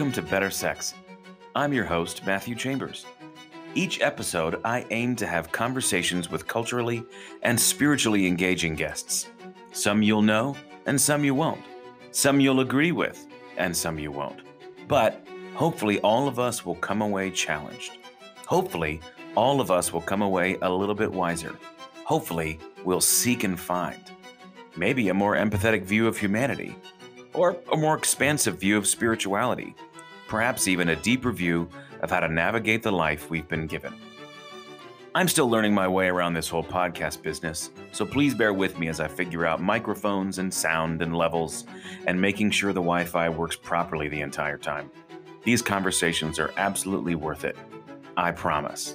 Welcome to Better Sex. I'm your host, Matthew Chambers. Each episode, I aim to have conversations with culturally and spiritually engaging guests. Some you'll know, and some you won't. Some you'll agree with, and some you won't. But hopefully all of us will come away challenged. Hopefully all of us will come away a little bit wiser. Hopefully we'll seek and find maybe a more empathetic view of humanity, or a more expansive view of spirituality, perhaps even a deeper view of how to navigate the life we've been given. I'm still learning my way around this whole podcast business, so please bear with me as I figure out microphones and sound and levels and making sure the Wi-Fi works properly the entire time. These conversations are absolutely worth it. I promise.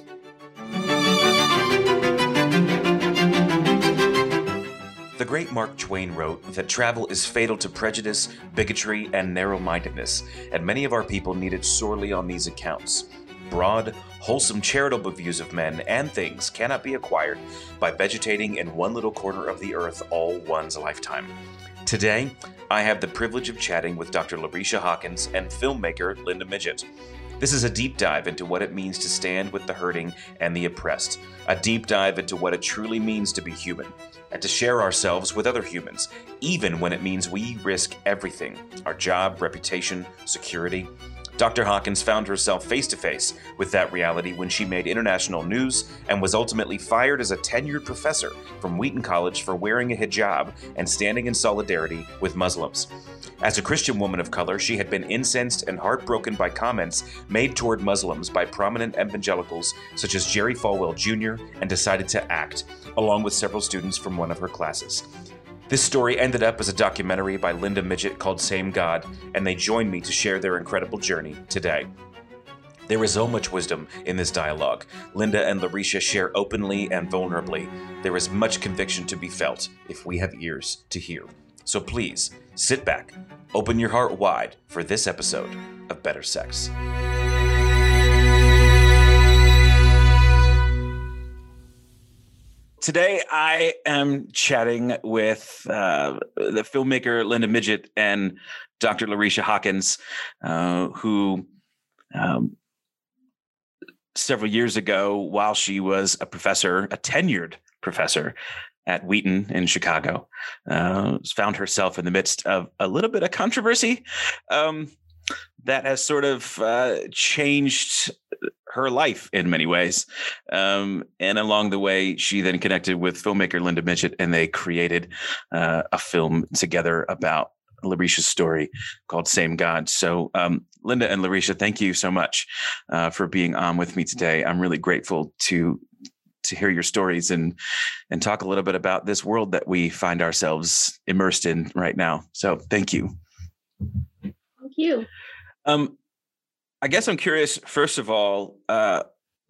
The great Mark Twain wrote that travel is fatal to prejudice, bigotry, and narrow-mindedness, and many of our people need it sorely on these accounts. Broad, wholesome, charitable views of men and things cannot be acquired by vegetating in one little corner of the earth all one's lifetime. Today, I have the privilege of chatting with Dr. Larycia Hawkins and filmmaker Linda Midgett. This is a deep dive into what it means to stand with the hurting and the oppressed, a deep dive into what it truly means to be human, and to share ourselves with other humans, even when it means we risk everything, our job, reputation, security. Dr. Hawkins found herself face-to-face with that reality when she made international news and was ultimately fired as a tenured professor from Wheaton College for wearing a hijab and standing in solidarity with Muslims. As a Christian woman of color, she had been incensed and heartbroken by comments made toward Muslims by prominent evangelicals such as Jerry Falwell Jr. and decided to act, along with several students from one of her classes. This story ended up as a documentary by Linda Midgett called Same God, and they joined me to share their incredible journey today. There is so much wisdom in this dialogue. Linda and Larycia share openly and vulnerably. There is much conviction to be felt if we have ears to hear. So please, sit back, open your heart wide for this episode of Better Sex. Today, I am chatting with the filmmaker Linda Midgett and Dr. Larycia Hawkins, who several years ago, while she was a professor, a tenured professor at Wheaton in Chicago, found herself in the midst of a little bit of controversy that has sort of changed her life in many ways. And along the way, she then connected with filmmaker Linda Midgett, and they created a film together about Larycia's story called Same God. So Linda and Larycia, thank you so much for being on with me today. I'm really grateful to hear your stories and talk a little bit about this world that we find ourselves immersed in right now. So thank you. Thank you. I guess I'm curious, first of all,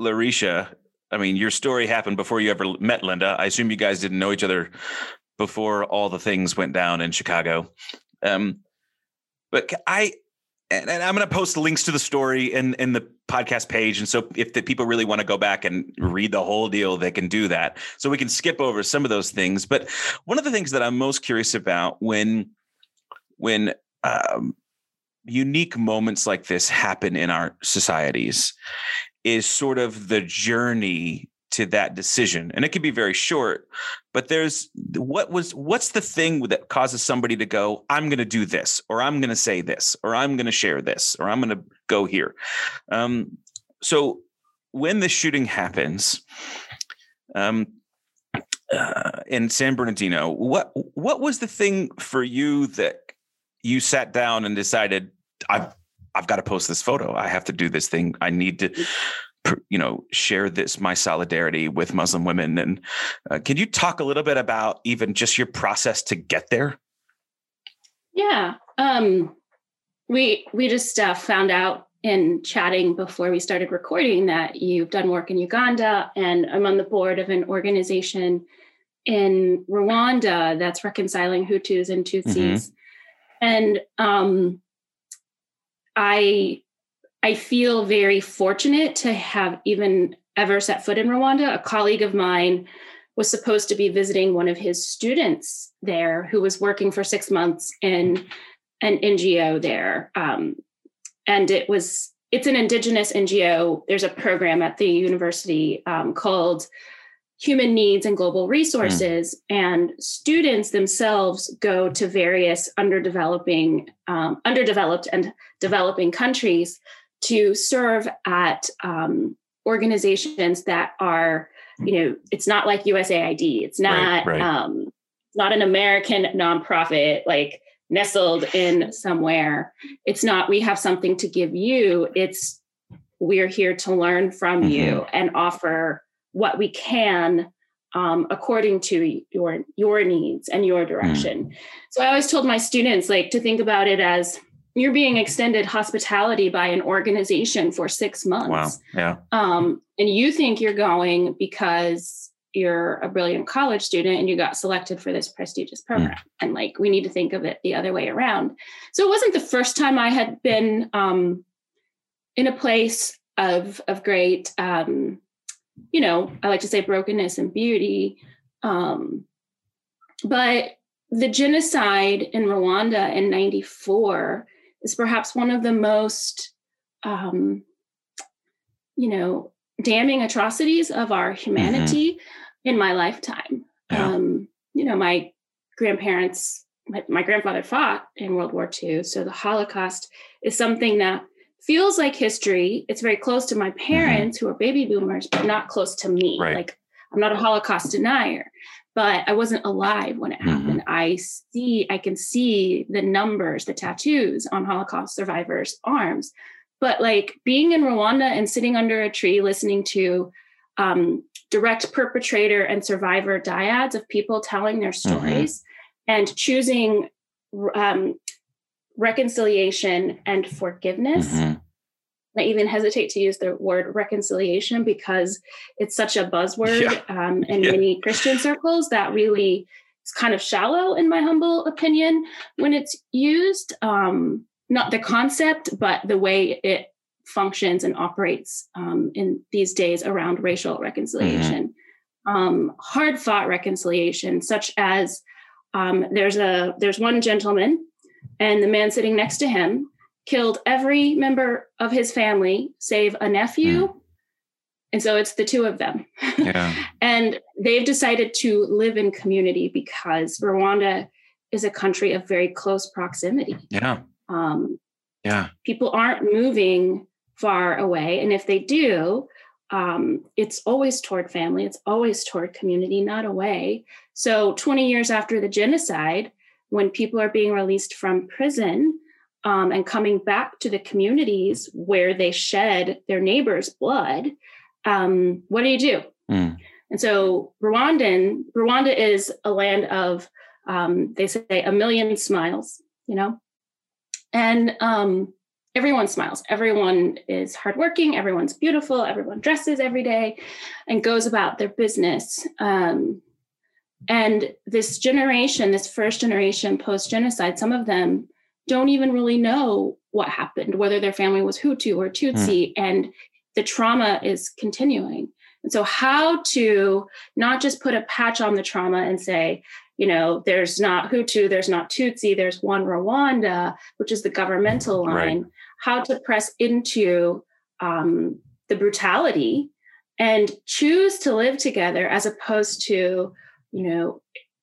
Larycia, I mean, your story happened before you ever met Linda. I assume you guys didn't know each other before all the things went down in Chicago. But and I'm going to post links to the story in the podcast page. And so if the people really want to go back and read the whole deal, they can do that. So we can skip over some of those things. But one of the things that I'm most curious about when unique moments like this happen in our societies is sort of the journey to that decision. And it can be very short, but what's the thing that causes somebody to go, I'm going to do this, or I'm going to say this, or I'm going to share this, or I'm going to go here. So when the shooting happens, in San Bernardino, what was the thing for you that you sat down and decided, I've got to post this photo. I have to do this thing. I need to, share this, my solidarity with Muslim women. And can you talk a little bit about even just your process to get there? Yeah. We just found out in chatting before we started recording that you've done work in Uganda, and I'm on the board of an organization in Rwanda that's reconciling Hutus and Tutsis. Mm-hmm. And I feel very fortunate to have even ever set foot in Rwanda. A colleague of mine was supposed to be visiting one of his students there who was working for 6 months in an NGO there And it's an indigenous NGO. There's a program at the university called Human Needs and Global Resources, and students themselves go to various underdeveloped and developing countries to serve at organizations that are, it's not like USAID. It's not not an American nonprofit like nestled in somewhere. It's not, we have something to give you. It's, we're here to learn from you and offer what we can according to your needs and your direction. So I always told my students, to think about it as you're being extended hospitality by an organization for 6 months. Wow. Yeah. And you think you're going because you're a brilliant college student and you got selected for this prestigious program. And we need to think of it the other way around. So it wasn't the first time I had been in a place of great, I like to say brokenness and beauty. But the genocide in Rwanda in 1994 is perhaps one of the most, damning atrocities of our humanity in my lifetime. Yeah. My grandparents, my grandfather fought in World War II. So the Holocaust is something that feels like history. It's very close to my parents who are baby boomers, but not close to me. Right. I'm not a Holocaust denier, but I wasn't alive when it happened. I can see the numbers, the tattoos on Holocaust survivors' arms. But being in Rwanda and sitting under a tree, listening to direct perpetrator and survivor dyads of people telling their stories and choosing reconciliation and forgiveness. I even hesitate to use the word reconciliation because it's such a buzzword in many Christian circles that really is kind of shallow, in my humble opinion, when it's used. Not the concept, but the way it functions and operates in these days around racial reconciliation, hard-fought reconciliation, such as there's one gentleman and the man sitting next to him killed every member of his family save a nephew. And so it's the two of them. Yeah. And they've decided to live in community because Rwanda is a country of very close proximity. Yeah. People aren't moving far away. And if they do, it's always toward family. It's always toward community, not away. So 20 years after the genocide, when people are being released from prison and coming back to the communities where they shed their neighbor's blood, what do you do? And so Rwanda is a land of, they say, a million smiles, And everyone smiles. Everyone is hardworking. Everyone's beautiful. Everyone dresses every day and goes about their business. And this generation, this first generation post-genocide, some of them don't even really know what happened, whether their family was Hutu or Tutsi, and the trauma is continuing. And so how to not just put a patch on the trauma and say, there's not Hutu, there's not Tutsi, there's one Rwanda, which is the governmental line, how to press into the brutality and choose to live together as opposed to,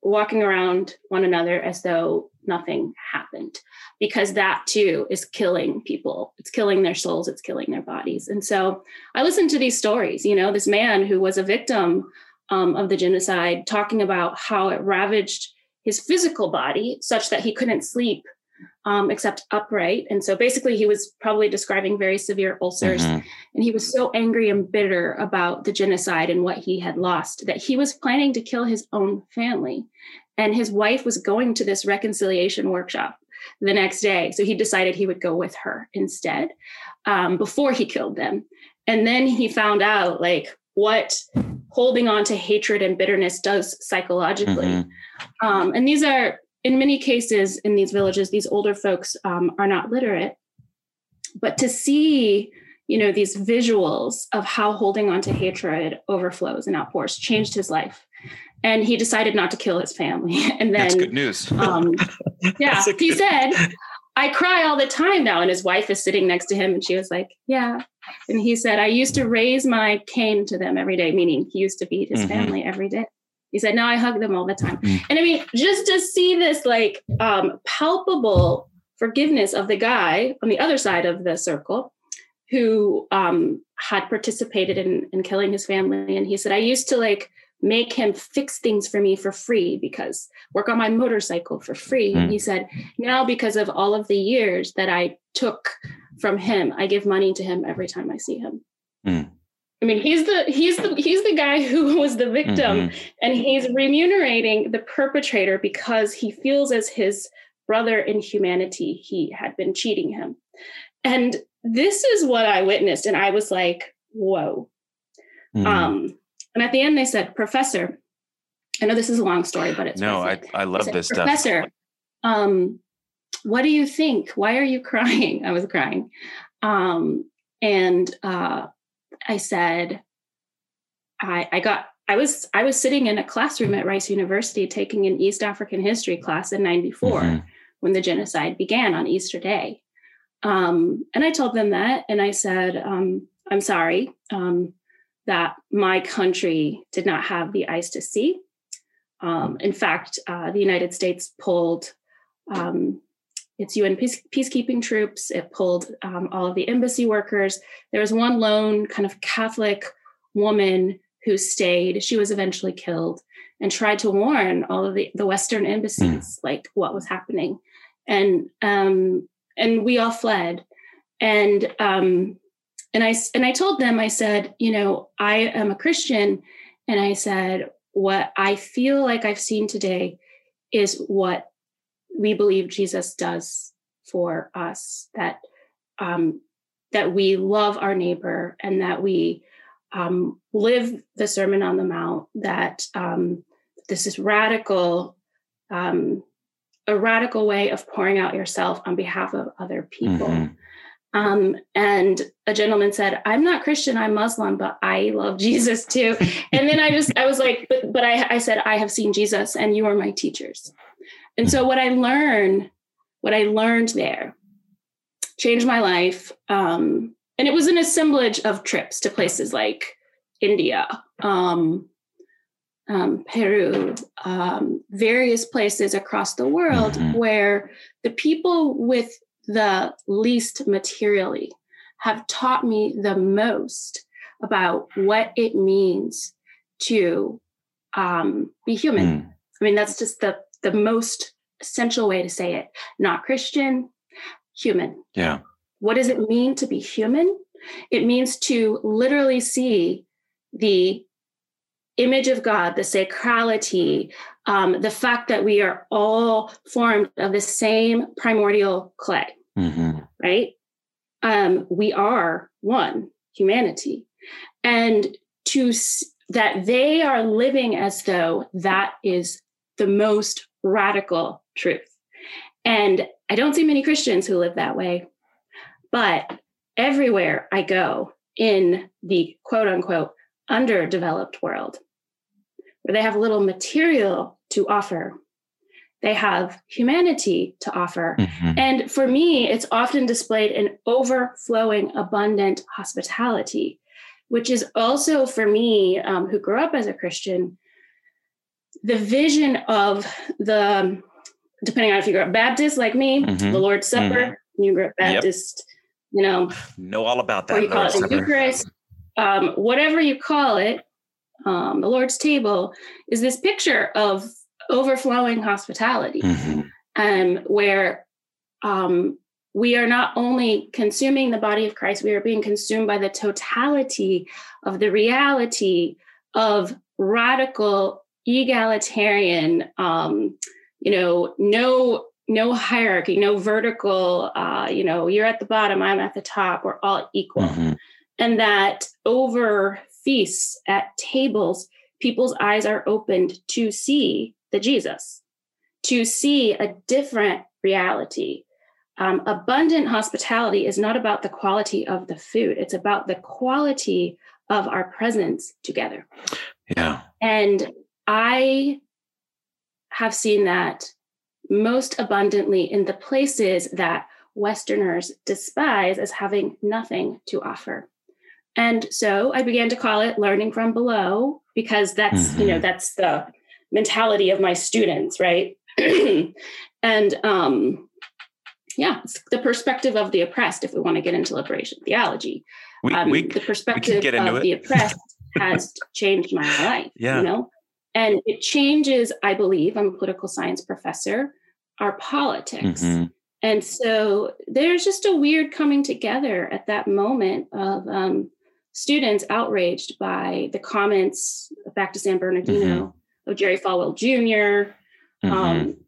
walking around one another as though nothing happened, because that too is killing people. It's killing their souls. It's killing their bodies. And so I listened to these stories, this man who was a victim of the genocide, talking about how it ravaged his physical body such that he couldn't sleep except upright. And so basically he was probably describing very severe ulcers. And he was so angry and bitter about the genocide and what he had lost that he was planning to kill his own family. And his wife was going to this reconciliation workshop the next day. So he decided he would go with her instead before he killed them. And then he found out what holding on to hatred and bitterness does psychologically. And these are, in many cases in these villages, these older folks are not literate, but to see, these visuals of how holding on to hatred overflows and outpours changed his life. And he decided not to kill his family. And then that's good news. He said, I cry all the time now. And his wife is sitting next to him and she was like, yeah. And he said, I used to raise my cane to them every day, meaning he used to feed his family every day. He said, now I hug them all the time. And I mean, just to see this like palpable forgiveness of the guy on the other side of the circle who had participated in killing his family. And he said, I used to like make him fix things for me for free because work on my motorcycle for free. And he said, now because of all of the years that I took from him, I give money to him every time I see him. I mean, he's the guy who was the victim and he's remunerating the perpetrator because he feels as his brother in humanity, he had been cheating him. And this is what I witnessed. And I was like, whoa. And at the end they said, Professor, I know this is a long story, but it's I love this stuff. Professor, what do you think? Why are you crying? I was crying. I said, I was sitting in a classroom at Rice University taking an East African history class in 94 when the genocide began on Easter Day. And I told them that, and I said, I'm sorry that my country did not have the eyes to see. In fact, the United States pulled its UN peacekeeping troops. It pulled all of the embassy workers. There was one lone kind of Catholic woman who stayed. She was eventually killed and tried to warn all of the Western embassies, like what was happening. And we all fled. And I told them, I said, you know, I am a Christian. And I said, what I feel like I've seen today is what we believe Jesus does for us, that we love our neighbor and that we live the Sermon on the Mount, that this is radical, a radical way of pouring out yourself on behalf of other people. And a gentleman said, I'm not Christian, I'm Muslim, but I love Jesus too. And then I was like, but I said, I have seen Jesus and you are my teachers. And so what I learned there changed my life. And it was an assemblage of trips to places like India, Peru, various places across the world where the people with the least materially have taught me the most about what it means to be human. I mean, that's just the most essential way to say it. Not Christian, human. Yeah. What does it mean to be human? It means to literally see the image of God, the sacrality, the fact that we are all formed of the same primordial clay, right? We are one, humanity. And that they are living as though that is the most radical truth. And I don't see many Christians who live that way, but everywhere I go in the quote unquote underdeveloped world, where they have little material to offer, they have humanity to offer. And for me, it's often displayed in overflowing, abundant hospitality, which is also for me, who grew up as a Christian, the vision of the, depending on if you grew up Baptist like me, the Lord's Supper, you grew up Baptist, you know all about that. Or you call it the Eucharist, whatever you call it, the Lord's table is this picture of overflowing hospitality, where we are not only consuming the body of Christ, we are being consumed by the totality of the reality of radical, egalitarian, no hierarchy, no vertical, you're at the bottom, I'm at the top, we're all equal. And that over feasts at tables, people's eyes are opened to see the Jesus, to see a different reality. Abundant hospitality is not about the quality of the food. It's about the quality of our presence together. Yeah. And I have seen that most abundantly in the places that Westerners despise as having nothing to offer. And so I began to call it learning from below, because that's, you know, that's the mentality of my students, right? And yeah, it's the perspective of the oppressed, if we want to get into liberation theology. The perspective of the oppressed has changed my life, you know? And it changes, I believe, I'm a political science professor, our politics. And so there's just a weird coming together at that moment of students outraged by the comments, back to San Bernardino, of Jerry Falwell Jr.,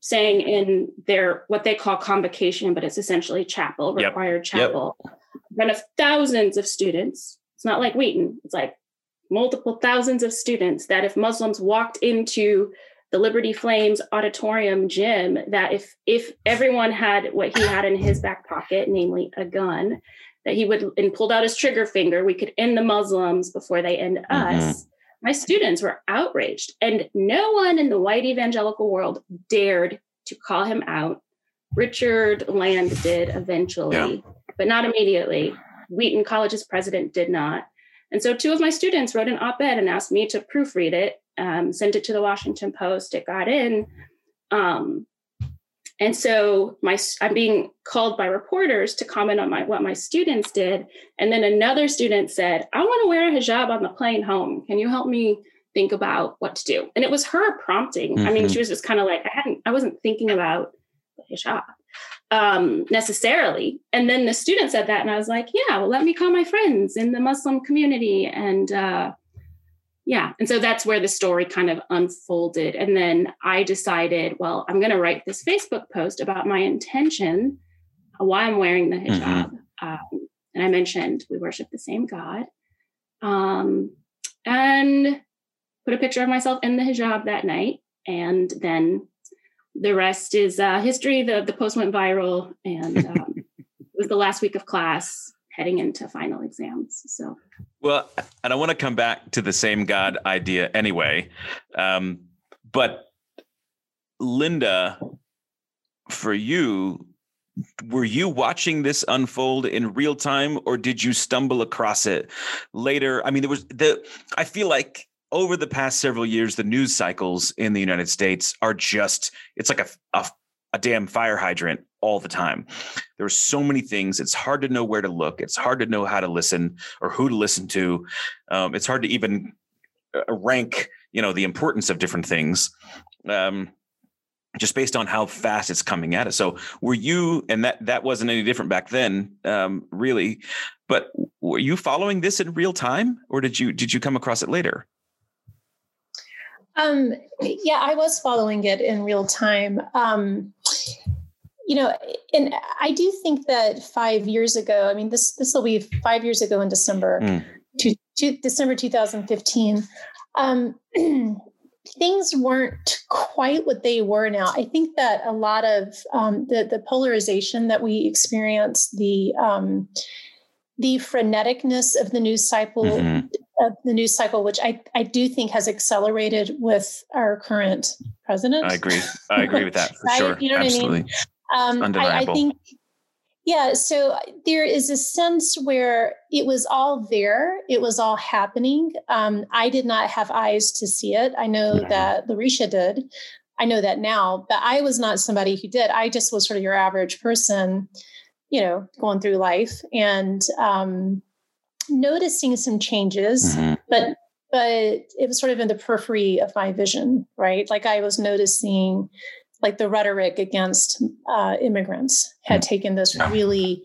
saying in their, what they call convocation, but it's essentially chapel, required chapel, in front of thousands of students. It's not like Wheaton. It's like multiple thousands of students, that if Muslims walked into the Liberty Flames auditorium gym, that if everyone had what he had in his back pocket, namely a gun, that he would, and pulled out his trigger finger, we could end the Muslims before they end us. My students were outraged, and no one in the white evangelical world dared to call him out. Richard Land did eventually, but not immediately. Wheaton College's president did not. And so two of my students wrote an op-ed and asked me to proofread it, sent it to the Washington Post. It got in. And so I'm being called by reporters to comment on what my students did. And then another student said, I want to wear a hijab on the plane home. Can you help me think about what to do? And it was her prompting. I mean, she was just kind of like, I wasn't thinking about the hijab necessarily. And then the student said that. And I was like, yeah, well, let me call my friends in the Muslim community. And and so that's where the story kind of unfolded. And then I decided, well, I'm going to write this Facebook post about my intention, why I'm wearing the hijab. And I mentioned we worship the same God. And put a picture of myself in the hijab that night. And then the rest is history. The post went viral, and it was the last week of class, heading into final exams. So, well, and I want to come back to the same God idea anyway. But Linda, for you, were you watching this unfold in real time, or did you stumble across it later? I mean, I feel like over the past several years, the news cycles in the United States are just, it's like a damn fire hydrant all the time. There are so many things. It's hard to know where to look. It's hard to know how to listen or who to listen to. It's hard to even rank, you know, the importance of different things, just based on how fast it's coming at us. So were you, and that wasn't any different back then, really, but were you following this in real time, or did you come across it later? I was following it in real time. You know, and I do think that 5 years ago, I mean, this will be 5 years ago in December, December 2015, things weren't quite what they were now. I think that a lot of the polarization that we experience, the freneticness of the news cycle, which I do think has accelerated with our current president. I agree with that for sure. You know what absolutely. I mean? I think, so there is a sense where it was all there. It was all happening. I did not have eyes to see it. I know that Larycia did. I know that now, but I was not somebody who did. I just was sort of your average person, you know, going through life and noticing some changes, but it was sort of in the periphery of my vision, right? Like I was noticing like the rhetoric against immigrants had taken this really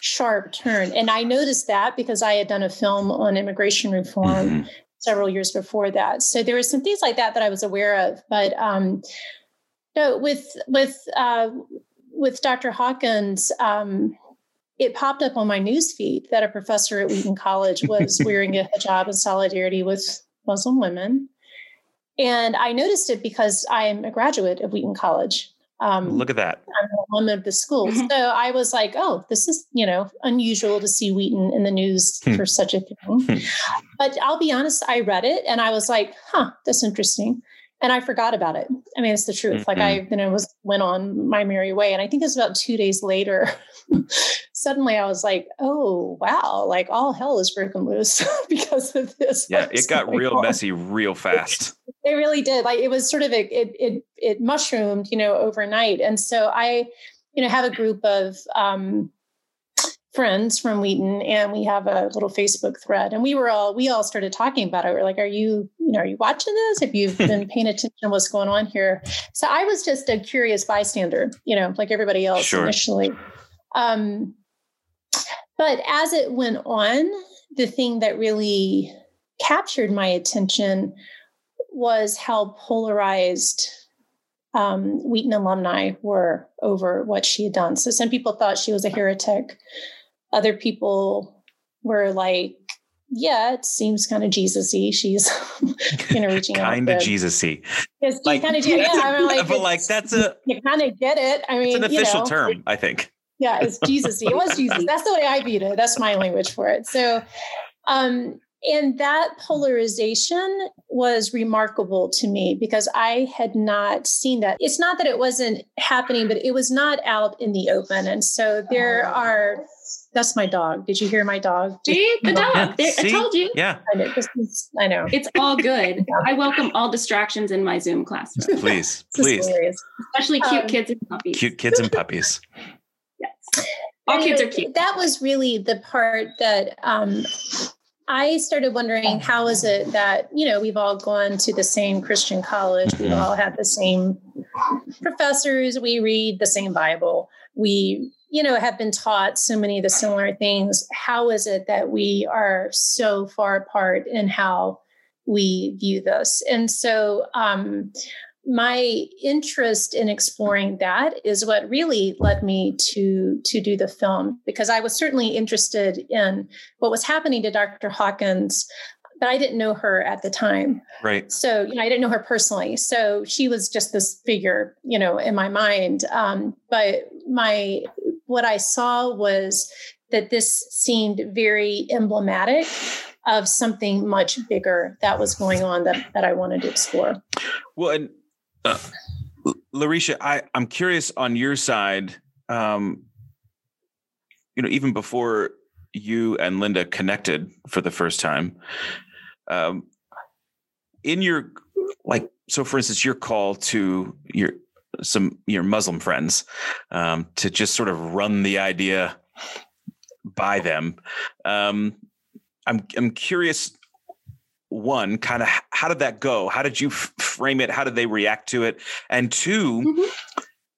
sharp turn. And I noticed that because I had done a film on immigration reform several years before that. So there were some things like that I was aware of, but no, with Dr. Hawkins, it popped up on my newsfeed that a professor at Wheaton College was wearing a hijab in solidarity with Muslim women. And I noticed it because I'm a graduate of Wheaton College. Look at that. I'm an alum of the school. So I was like, oh, this is, you know, unusual to see Wheaton in the news for such a thing. But I'll be honest, I read it and I was like, huh, that's interesting. And I forgot about it. I mean, it's the truth. Mm-hmm. Like I went on my merry way. And I think it was about 2 days later, suddenly I was like, oh, wow. Like all hell is broken loose because of this. Yeah. It got real messy real fast. It really did. Like it was sort of, it mushroomed, overnight. And so I, have a group of, friends from Wheaton, and we have a little Facebook thread, and we all started talking about it. We're like, are you watching this? If you've been paying attention to what's going on here. So I was just a curious bystander, like everybody else initially. But as it went on, the thing that really captured my attention was how polarized Wheaton alumni were over what she had done. So some people thought she was a heretic. Other people were like, yeah, it seems kind of Jesus-y. She's, reaching out. Kind of Jesus-y. Yes, like, kind of, yeah. I mean, like, but like, that's a... You kind of get it. I mean, it's an official term, I think. Yeah, it's Jesus-y. It was Jesus. That's the way I viewed it. That's my language for it. So, and that polarization was remarkable to me because I had not seen that. It's not that it wasn't happening, but it was not out in the open. And so there are, that's my dog. Did you hear my dog? See, the dog. Yeah, I told you. Yeah. I know. It's all good. I welcome all distractions in my Zoom classroom. Please, please. Especially cute kids and puppies. Cute kids and puppies. Yes. All kids are cute. That was really the part that... I started wondering, how is it that, we've all gone to the same Christian college, we've all had the same professors, we read the same Bible, we, have been taught so many of the similar things. How is it that we are so far apart in how we view this? And so my interest in exploring that is what really led me to do the film, because I was certainly interested in what was happening to Dr. Hawkins, but I didn't know her at the time. Right. So, I didn't know her personally. So she was just this figure, in my mind. But what I saw was that this seemed very emblematic of something much bigger that was going on that I wanted to explore. Well, and Larycia, I'm curious on your side, even before you and Linda connected for the first time, in your, like, so for instance, your call to your Muslim friends to just sort of run the idea by them. I'm curious, one, kind of, how did that go? How did you frame it? How did they react to it? And two,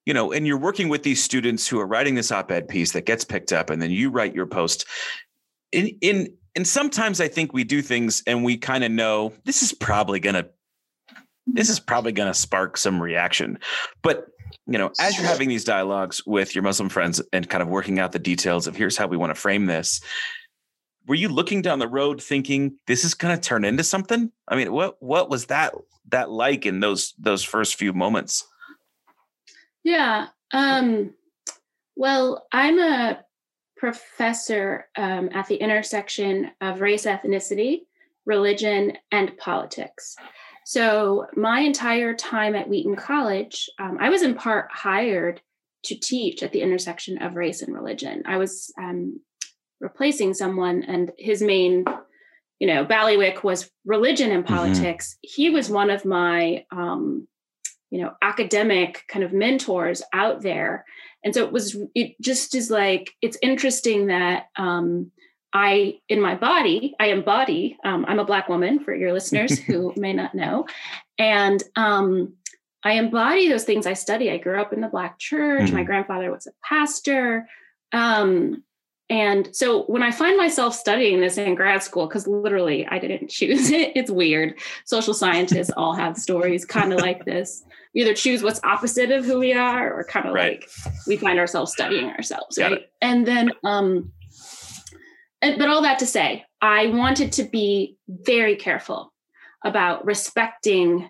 and you're working with these students who are writing this op-ed piece that gets picked up, and then you write your post. And sometimes I think we do things and we kind of know this is probably going to spark some reaction. But, as you're having these dialogues with your Muslim friends and kind of working out the details of here's how we want to frame this, were you looking down the road thinking this is going to turn into something? I mean, what was that like in those first few moments? Yeah. Well, I'm a professor at the intersection of race, ethnicity, religion, and politics. So my entire time at Wheaton College, I was in part hired to teach at the intersection of race and religion. I was replacing someone, and his main, ballywick was religion and politics. Mm-hmm. He was one of my, academic kind of mentors out there. And so it's interesting that I'm a Black woman for your listeners who may not know. And I embody those things I study. I grew up in the Black church. Mm-hmm. My grandfather was a pastor. And so when I find myself studying this in grad school, because literally I didn't choose it, it's weird. Social scientists all have stories kind of like this. We either choose what's opposite of who we are, or kind of like we find ourselves studying ourselves. Got right. It. And then, but all that to say, I wanted to be very careful about respecting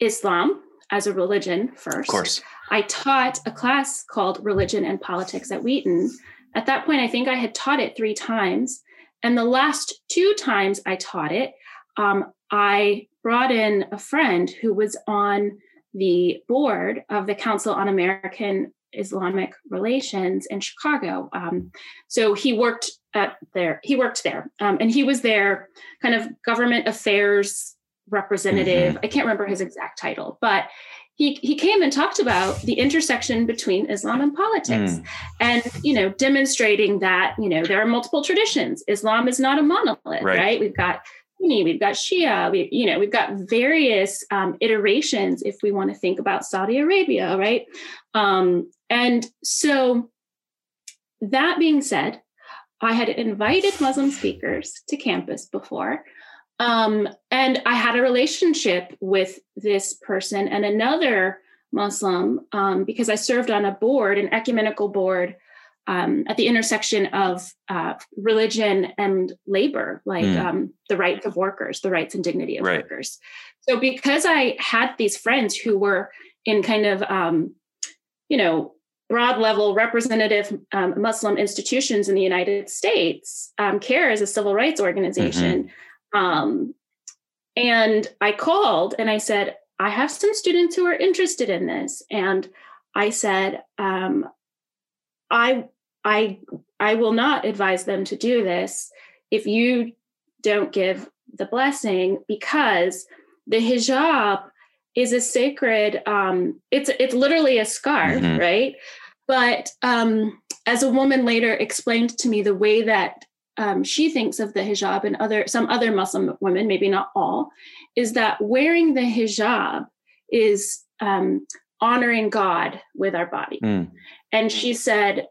Islam as a religion first. Of course. I taught a class called Religion and Politics at Wheaton. At that point, I think I had taught it 3 times. And the last 2 times I taught it, I brought in a friend who was on the board of the Council on American Islamic Relations in Chicago. So he worked there, and he was their kind of government affairs representative. Mm-hmm. I can't remember his exact title, but he came and talked about the intersection between Islam and politics, and, you know, demonstrating that, you know, there are multiple traditions. Islam is not a monolith, right? We've got Sunni, we've got Shia, we've got various iterations if we want to think about Saudi Arabia, right? And so that being said, I had invited Muslim speakers to campus before, and I had a relationship with this person and another Muslim because I served on a board, an ecumenical board, at the intersection of religion and labor, like the rights of workers, the rights and dignity of workers. So because I had these friends who were in kind of, broad level representative Muslim institutions in the United States, CARE is a civil rights organization. Mm-hmm. And I called and I said, I have some students who are interested in this. And I said, I will not advise them to do this if you don't give the blessing, because the hijab is a sacred, it's literally a scarf, mm-hmm. right? But as a woman later explained to me, the way that she thinks of the hijab and some other Muslim women, maybe not all, is that wearing the hijab is honoring God with our body. Mm. And she said,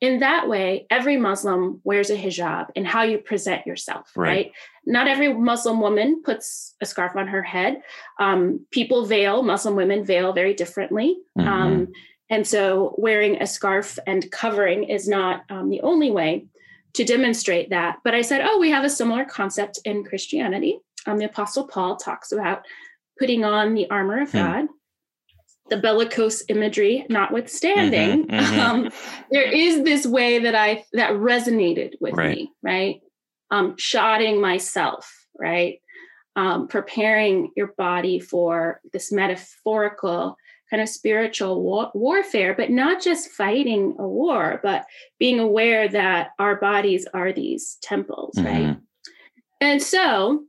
in that way, every Muslim wears a hijab in how you present yourself, right? Not every Muslim woman puts a scarf on her head. Muslim women veil very differently. Mm-hmm. And so wearing a scarf and covering is not the only way to demonstrate that. But I said, we have a similar concept in Christianity. The Apostle Paul talks about putting on the armor of God. The bellicose imagery notwithstanding, there is this way that resonated with me, right? Shodding myself, right? Preparing your body for this metaphorical kind of spiritual warfare, but not just fighting a war, but being aware that our bodies are these temples, right? And so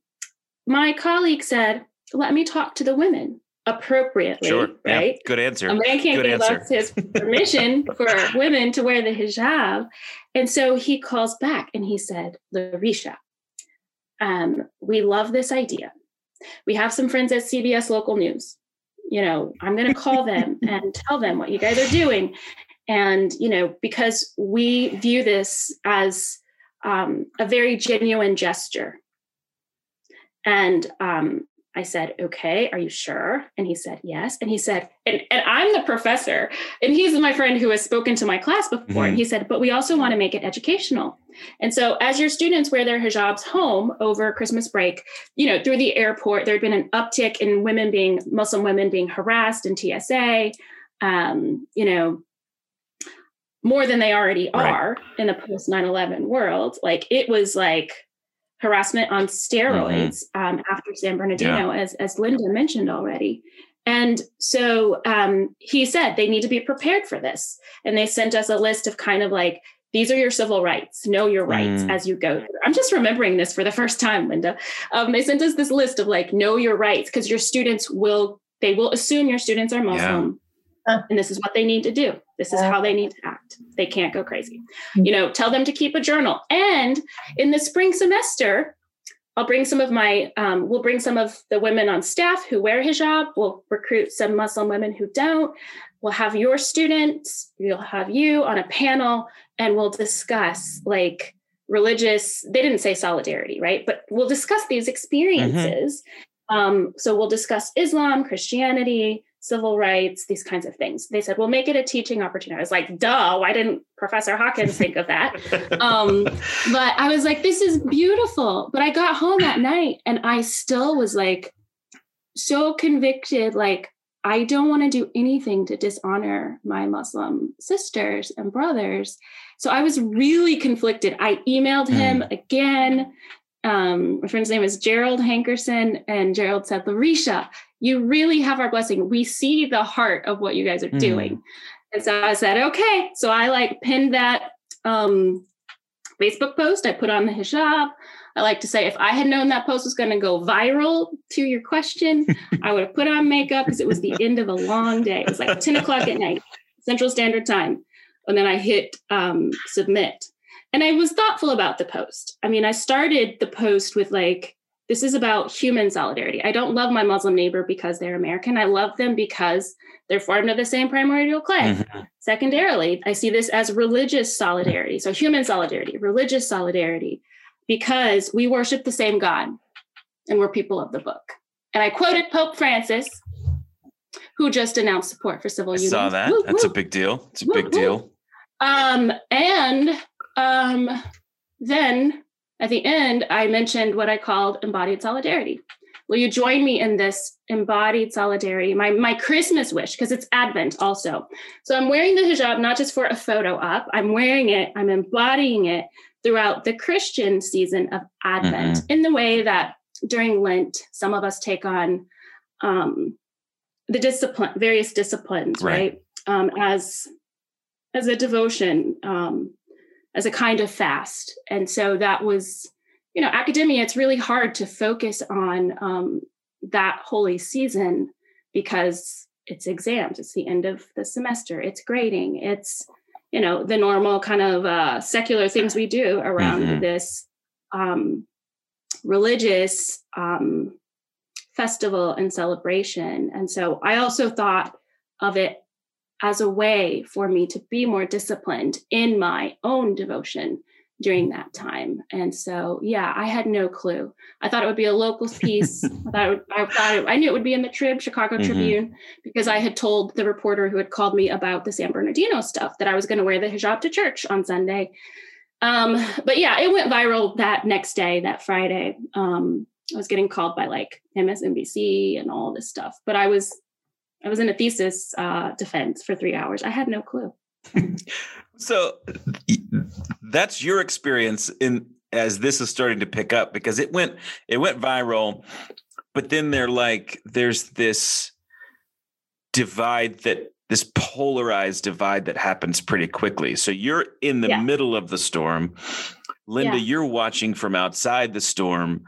my colleague said, let me talk to the women. Appropriately, right? Yeah. Good answer. A man can't give us his permission for women to wear the hijab. And so he calls back and he said, Larycia, we love this idea. We have some friends at CBS Local News. I'm going to call them and tell them what you guys are doing. And, because we view this as a very genuine gesture. And, I said, okay, are you sure? And he said, yes. And he said, and I'm the professor, and he's my friend who has spoken to my class before. Mm-hmm. And he said, but we also want to make it educational. And so as your students wear their hijabs home over Christmas break, through the airport, there'd been an uptick in Muslim women being harassed in TSA, more than they already are in the post 9/11 world. Like it was like harassment on steroids after San Bernardino, as Linda mentioned already. And so he said they need to be prepared for this. And they sent us a list of kind of like, these are your civil rights, know your rights as you go through. I'm just remembering this for the first time, Linda. They sent us this list of like, know your rights, because your students will assume your students are Muslim. Yeah. And this is what they need to do. This is how they need to act. They can't go crazy. Tell them to keep a journal. And in the spring semester, we'll bring some of the women on staff who wear hijab. We'll recruit some Muslim women who don't. We'll have your students. We'll have you on a panel, and we'll discuss like religious, they didn't say solidarity, right? But we'll discuss these experiences. Mm-hmm. So we'll discuss Islam, Christianity, civil rights, these kinds of things. They said, we'll make it a teaching opportunity. I was like, duh, why didn't Professor Hawkins think of that? But I was like, this is beautiful. But I got home that night and I still was like, so convicted, like, I don't want to do anything to dishonor my Muslim sisters and brothers. So I was really conflicted. I emailed him again. My friend's name is Gerald Hankerson, and Gerald said, "Larycia, you really have our blessing. We see the heart of what you guys are doing." And so I said, okay. So I like pinned that Facebook post. I put on the hijab. I like to say, if I had known that post was going to go viral to your question, I would have put on makeup because it was the end of a long day. It was like 10 o'clock at night, Central Standard Time. And then I hit submit. And I was thoughtful about the post. I mean, I started the post with like, this is about human solidarity. I don't love my Muslim neighbor because they're American. I love them because they're formed of the same primordial clay. Mm-hmm. Secondarily, I see this as religious solidarity. So human solidarity, religious solidarity, because we worship the same God and we're people of the book. And I quoted Pope Francis, who just announced support for civil unions. I saw that. That's a big deal. It's a big deal. Then at the end, I mentioned what I called embodied solidarity. Will you join me in this embodied solidarity? My Christmas wish, because it's Advent also. So I'm wearing the hijab, not just for a photo op. I'm wearing it. I'm embodying it throughout the Christian season of Advent in the way that during Lent, some of us take on the various disciplines, right? As a devotion, as a kind of fast. And so that was, you know, academia, it's really hard to focus on that holy season because it's exams, it's the end of the semester, it's grading, it's, you know, the normal kind of secular things we do around this religious festival and celebration. And so I also thought of it as a way for me to be more disciplined in my own devotion during that time. And so, yeah, I had no clue. I thought it would be a local piece. I knew it would be in the Chicago Tribune, because I had told the reporter who had called me about the San Bernardino stuff that I was going to wear the hijab to church on Sunday. But yeah, it went viral that next day, that Friday. I was getting called by like MSNBC and all this stuff, but I was in a thesis defense for 3 hours. I had no clue. So that's your experience in as this is starting to pick up, because it went viral, but then they're like, there's this divide that this polarized divide that happens pretty quickly. So you're in the middle of the storm, Linda. You're watching from outside the storm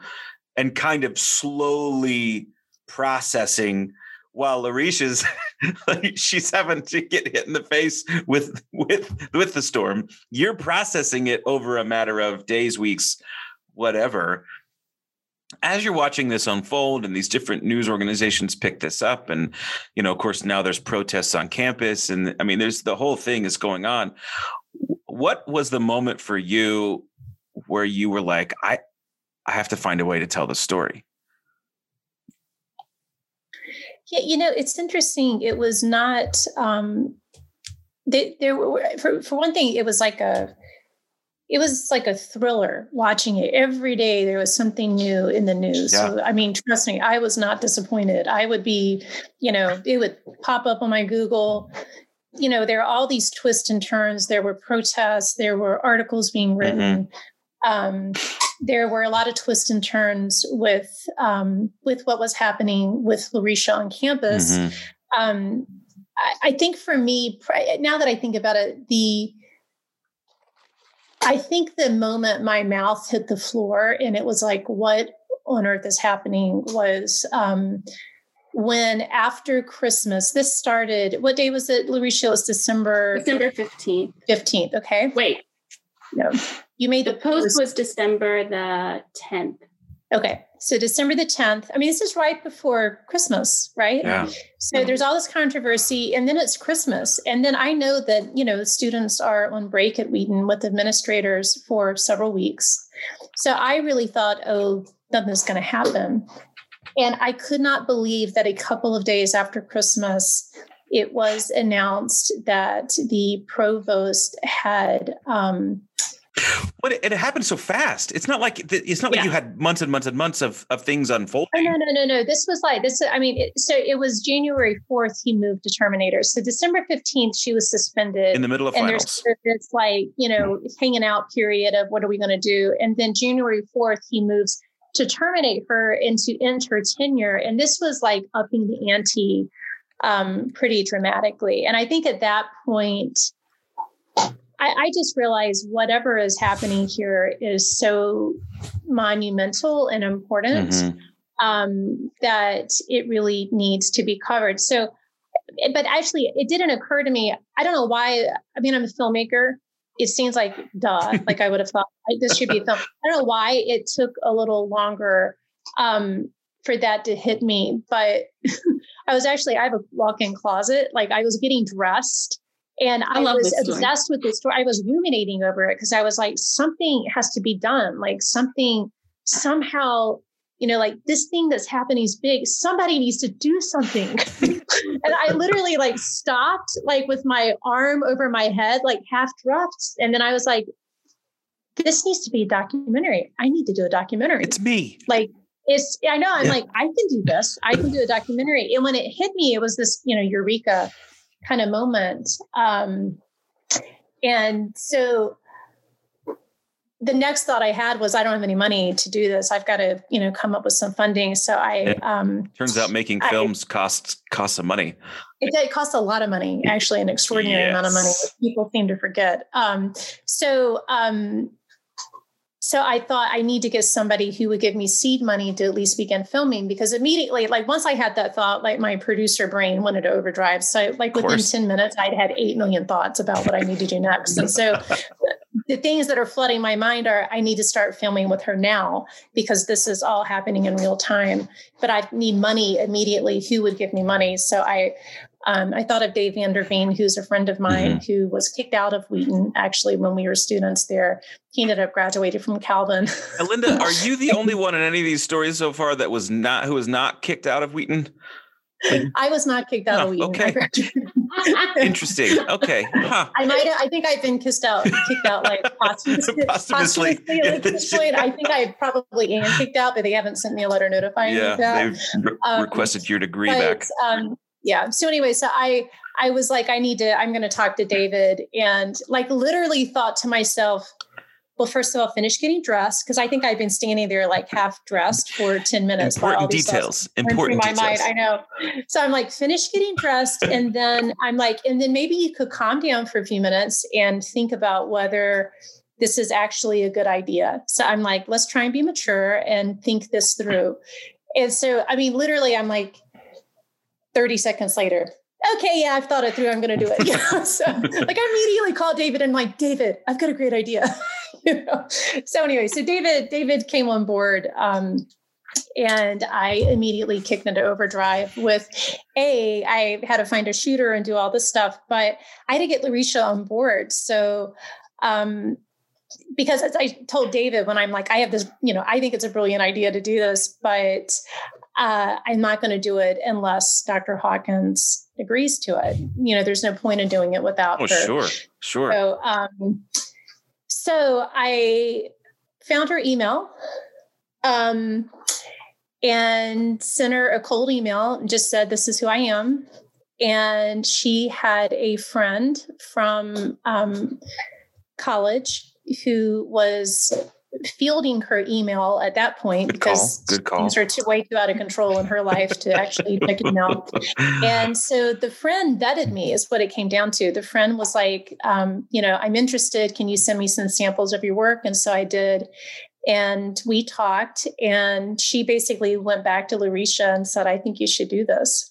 and kind of slowly processing. While Larycia's, like, she's having to get hit in the face with the storm. You're processing it over a matter of days, weeks, whatever. As you're watching this unfold and these different news organizations pick this up, and, you know, of course, now there's protests on campus. And I mean, there's the whole thing is going on. What was the moment for you where you were like, I have to find a way to tell the story? Yeah, you know, it's interesting. It was not, for one thing, it was like a thriller watching it every day. There was something new in the news. Yeah. So, I mean, trust me, I was not disappointed. I would be, you know, it would pop up on my Google. You know, there are all these twists and turns. There were protests. There were articles being written. There were a lot of twists and turns with what was happening with Larycia on campus. I think for me, now that I think about it, I think the moment my mouth hit the floor and it was like, what on earth is happening, was when after Christmas, this started. What day was it, Larycia? It was December 15th. 15th. Okay. Wait. No. You made the post was December the 10th. Okay. So December the 10th. I mean, this is right before Christmas, right? Yeah. So there's all this controversy, and then it's Christmas. And then I know that, you know, students are on break at Wheaton with administrators for several weeks. So I really thought, oh, nothing's going to happen. And I could not believe that a couple of days after Christmas, it was announced that the provost had But it happened so fast. It's not like you had months and months and months of things unfolding. Oh, no. This was like this. I mean, it was January 4th. He moved to terminator. So December 15th, she was suspended in the middle of finals. There's sort of this hanging out period of what are we going to do? And then January 4th, he moves to terminate her and to end her tenure. And this was like upping the ante pretty dramatically. And I think at that point, I just realized whatever is happening here is so monumental and important that it really needs to be covered. So, but actually it didn't occur to me. I don't know why. I mean, I'm a filmmaker. It seems like, duh, like I would have thought this should be a film. I don't know why it took a little longer for that to hit me. But I have a walk-in closet. Like I was getting dressed. And I was obsessed with this story. I was ruminating over it because I was like, something has to be done. Like something, somehow, like this thing that's happening is big. Somebody needs to do something. And I literally stopped with my arm over my head, half dropped. And then I was like, this needs to be a documentary. I need to do a documentary. It's me. I know. I'm like, I can do this. I can do a documentary. And when it hit me, it was this, eureka kind of moment. And so the next thought I had was, I don't have any money to do this. I've got to, come up with some funding. So turns out making films costs some money. It costs a lot of money, actually, an extraordinary amount of money, which people seem to forget. So I thought I need to get somebody who would give me seed money to at least begin filming, because immediately, once I had that thought, my producer brain wanted to overdrive. So within 10 minutes, I'd had 8 million thoughts about what I need to do next. And so the things that are flooding my mind are, I need to start filming with her now because this is all happening in real time, but I need money immediately. Who would give me money? So I thought of Dave Vanderveen, who's a friend of mine who was kicked out of Wheaton, actually, when we were students there. He ended up graduating from Calvin. Now, Linda, are you the only one in any of these stories so far that was not kicked out of Wheaton? I was not kicked out of Wheaton. Okay. I graduated. Interesting. Okay. Huh. I think I've been kicked out posthumously. Yeah, at this point, I think I probably am kicked out, but they haven't sent me a letter notifying me that. Yeah, they've requested your degree back. Yeah. So anyway, so I was like, I'm going to talk to David, and literally thought to myself, well, first of all, finish getting dressed. Cause I think I've been standing there half dressed for 10 minutes. Important details. I know. So I'm finish getting dressed. And then I'm and then maybe you could calm down for a few minutes and think about whether this is actually a good idea. So I'm let's try and be mature and think this through. And so, I mean, literally I'm 30 seconds later. Okay. Yeah. I've thought it through. I'm going to do it. Yeah. So I immediately called David and David, I've got a great idea. So anyway, so David came on board. And I immediately kicked into overdrive with I had to find a shooter and do all this stuff, but I had to get Larycia on board. So, because as I told David, when I'm I have this, I think it's a brilliant idea to do this, but I'm not going to do it unless Dr. Hawkins agrees to it. There's no point in doing it without her. Sure. So, I found her email and sent her a cold email and just said, this is who I am. And she had a friend from college who was fielding her email at that point because things are way too out of control in her life to actually check it out. And so the friend vetted me is what it came down to. The friend was I'm interested. Can you send me some samples of your work? And so I did. And we talked, and she basically went back to Larycia and said, I think you should do this.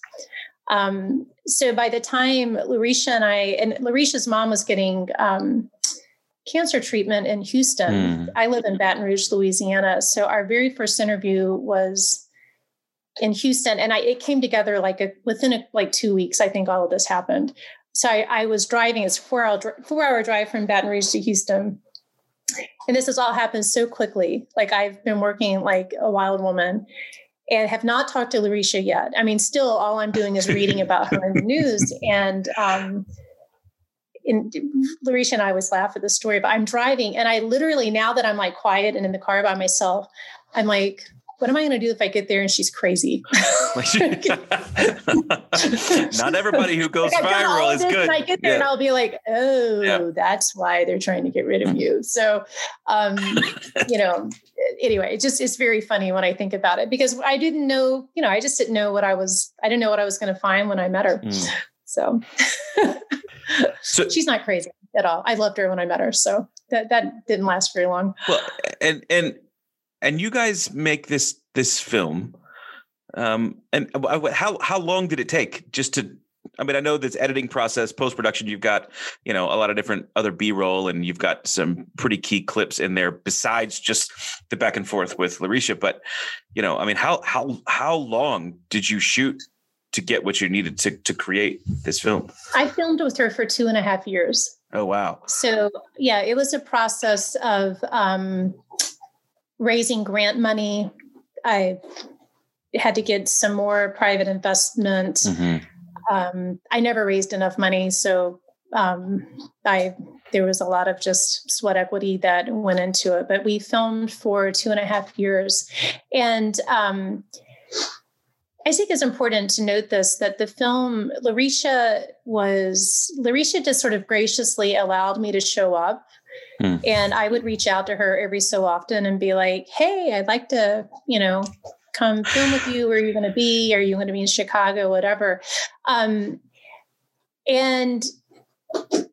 So by the time Larycia and I, and Larycia's mom was getting, cancer treatment in Houston. I live in Baton Rouge, Louisiana. So our very first interview was in Houston, and it came together within 2 weeks. I think all of this happened. So I was driving. It's a four-hour drive from Baton Rouge to Houston, and this has all happened so quickly. I've been working like a wild woman, and have not talked to Larycia yet. I mean, still all I'm doing is reading about her in the news, and in Larycia and I always laugh at this story, but I'm driving and I literally, now that I'm like quiet and in the car by myself, I'm like, what am I going to do if I get there and she's crazy? Not everybody who goes like viral is good. And I get there and I'll be like, oh, that's why they're trying to get rid of you. So, you know, anyway, it just, it's very funny when I think about it, because I didn't know, you know, I just didn't know what I was, I didn't know what I was going to find when I met her. Mm. So. So she's not crazy at all. I loved her when I met her. So that didn't last very long. Well, and you guys make this film, and how long did it take just to, I mean, I know this editing process, post-production, you've got, you know, a lot of different other B-roll and you've got some pretty key clips in there besides just the back and forth with Larycia. But, you know, I mean, how long did you shoot to get what you needed to create this film? I filmed with her for 2.5 years. Oh, wow. So yeah, it was a process of, raising grant money. I had to get some more private investment. Mm-hmm. I never raised enough money. So there was a lot of just sweat equity that went into it, but we filmed for 2.5 years. And I think it's important to note this, that the film, Larycia just sort of graciously allowed me to show up. Mm. And I would reach out to her every so often and be like, hey, I'd like to, you know, come film with you. Where are you going to be? Are you going to be in Chicago? Whatever. And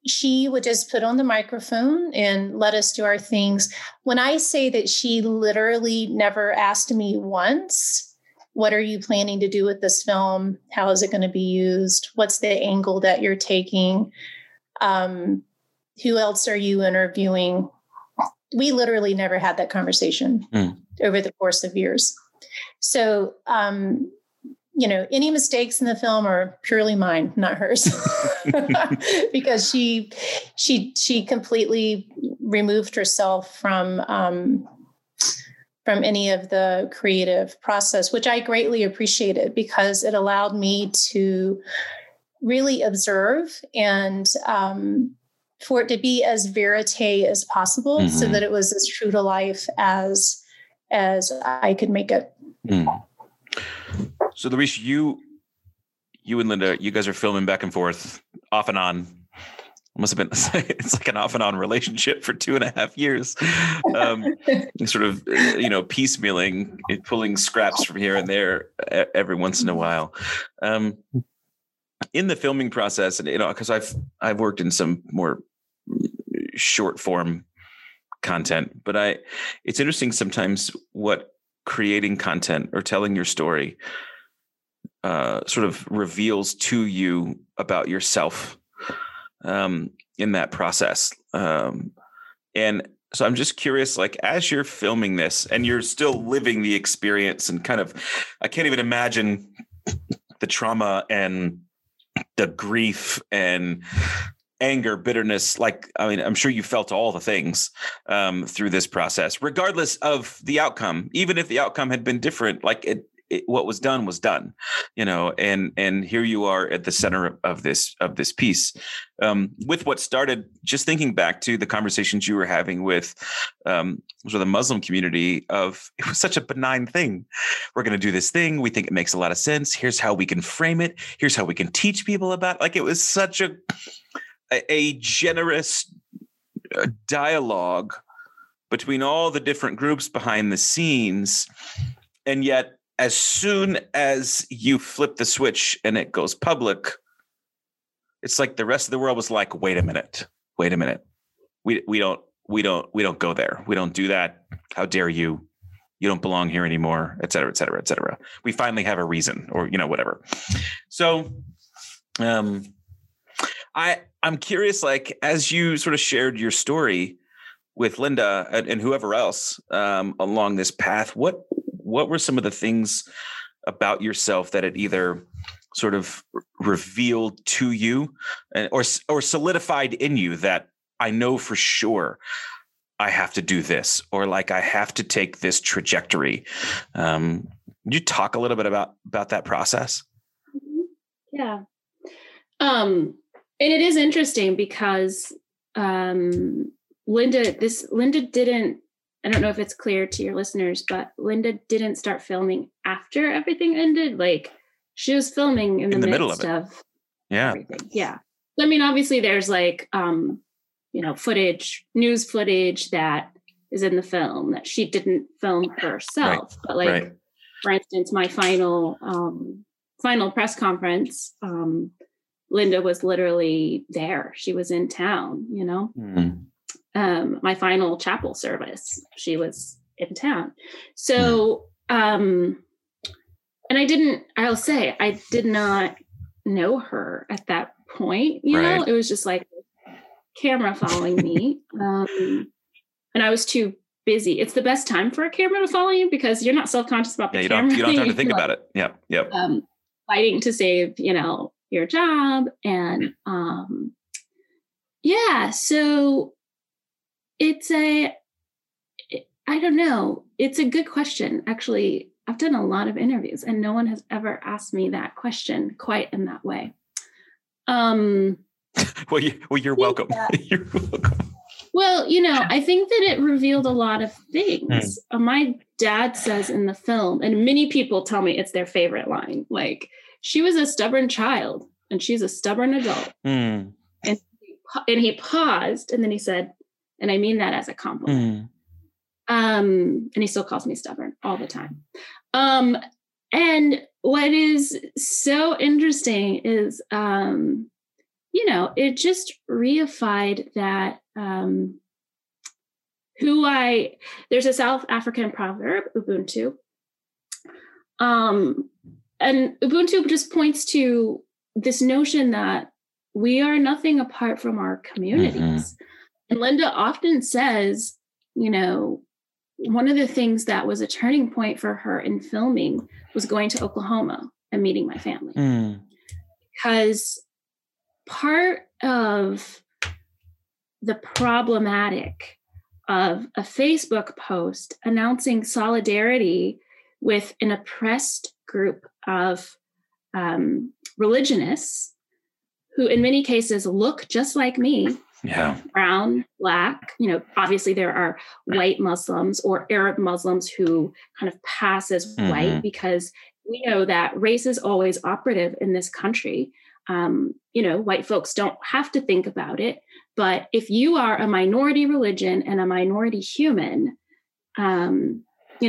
she would just put on the microphone and let us do our things. When I say that she literally never asked me once, what are you planning to do with this film? How is it going to be used? What's the angle that you're taking? Who else are you interviewing? We literally never had that conversation over the course of years. So, you know, any mistakes in the film are purely mine, not hers, because she completely removed herself from any of the creative process, which I greatly appreciated because it allowed me to really observe and, for it to be as verite as possible, mm-hmm. so that it was as true to life as I could make it. Mm. So, Larycia, you and Linda, you guys are filming back and forth, off and on. It must have been, it's like an off and on relationship for 2.5 years. Sort of, you know, piecemealing, pulling scraps from here and there every once in a while. In the filming process, and you know, because I've worked in some more short form content, but it's interesting sometimes what creating content or telling your story sort of reveals to you about yourself in that process. And so I'm just curious, like, as you're filming this and you're still living the experience and kind of, I can't even imagine the trauma and the grief and anger, bitterness, like, I mean, I'm sure you felt all the things through this process, regardless of the outcome, even if the outcome had been different, like what was done, you know, and here you are at the center of this piece with what started, just thinking back to the conversations you were having with the Muslim community of, it was such a benign thing. We're going to do this thing. We think it makes a lot of sense. Here's how we can frame it. Here's how we can teach people about it. Like, it was such a generous dialogue between all the different groups behind the scenes. And yet, as soon as you flip the switch and it goes public, it's like the rest of the world was like, wait a minute. We don't go there. We don't do that. How dare you? You don't belong here anymore, et cetera, et cetera, et cetera. We finally have a reason, or, you know, whatever. So I'm curious, like, as you sort of shared your story with Linda and whoever else along this path, what were some of the things about yourself that it either sort of revealed to you or solidified in you that I know for sure I have to do this, or like I have to take this trajectory? Can you talk a little bit about that process? Yeah. And it is interesting because Linda didn't, I don't know if it's clear to your listeners, but Linda didn't start filming after everything ended. Like, she was filming in the middle of it. Yeah. Everything. Yeah. I mean, obviously there's like, news footage that is in the film that she didn't film herself, but for instance, my final press conference, Linda was literally there. She was in town, you know. Mm. My final chapel service, she was in town. So, and I did not know her at that point. You know, it was just like camera following me. And I was too busy. It's the best time for a camera to follow you because you're not self-conscious about the camera. You don't have to think about it. Yep. Fighting to save, your job. And, so it's I don't know. It's a good question. Actually, I've done a lot of interviews and no one has ever asked me that question quite in that way. You're welcome. You're welcome. Well, I think that it revealed a lot of things. Mm. My dad says in the film, and many people tell me it's their favorite line, like, she was a stubborn child and she's a stubborn adult. Mm. And he paused and then he said, and I mean that as a compliment. Mm. And he still calls me stubborn all the time. And what is so interesting is, it just reified that there's a South African proverb, Ubuntu. And Ubuntu just points to this notion that we are nothing apart from our communities. Mm-hmm. And Linda often says, one of the things that was a turning point for her in filming was going to Oklahoma and meeting my family. Mm. Because part of the problematic of a Facebook post announcing solidarity with an oppressed group of religionists who in many cases look just like me, brown, black, obviously there are white Muslims or Arab Muslims who kind of pass as white because we know that race is always operative in this country. White folks don't have to think about it, but if you are a minority religion and a minority human, I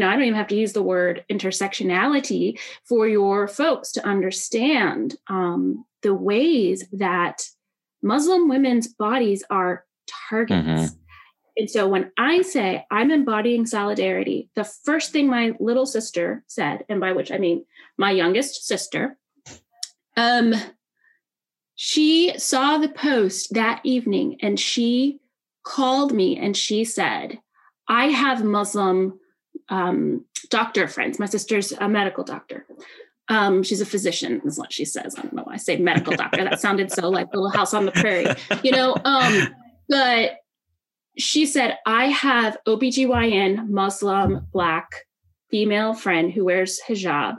don't even have to use the word intersectionality for your folks to understand the ways that Muslim women's bodies are targets. Mm-hmm. And so when I say I'm embodying solidarity, the first thing my little sister said, and by which I mean my youngest sister, she saw the post that evening and she called me and she said, I have Muslim doctor friends. My sister's a medical doctor. She's a physician, is what she says. I don't know why I say medical doctor. That sounded so like Little House on the Prairie, but she said, I have OBGYN Muslim Black female friend who wears hijab.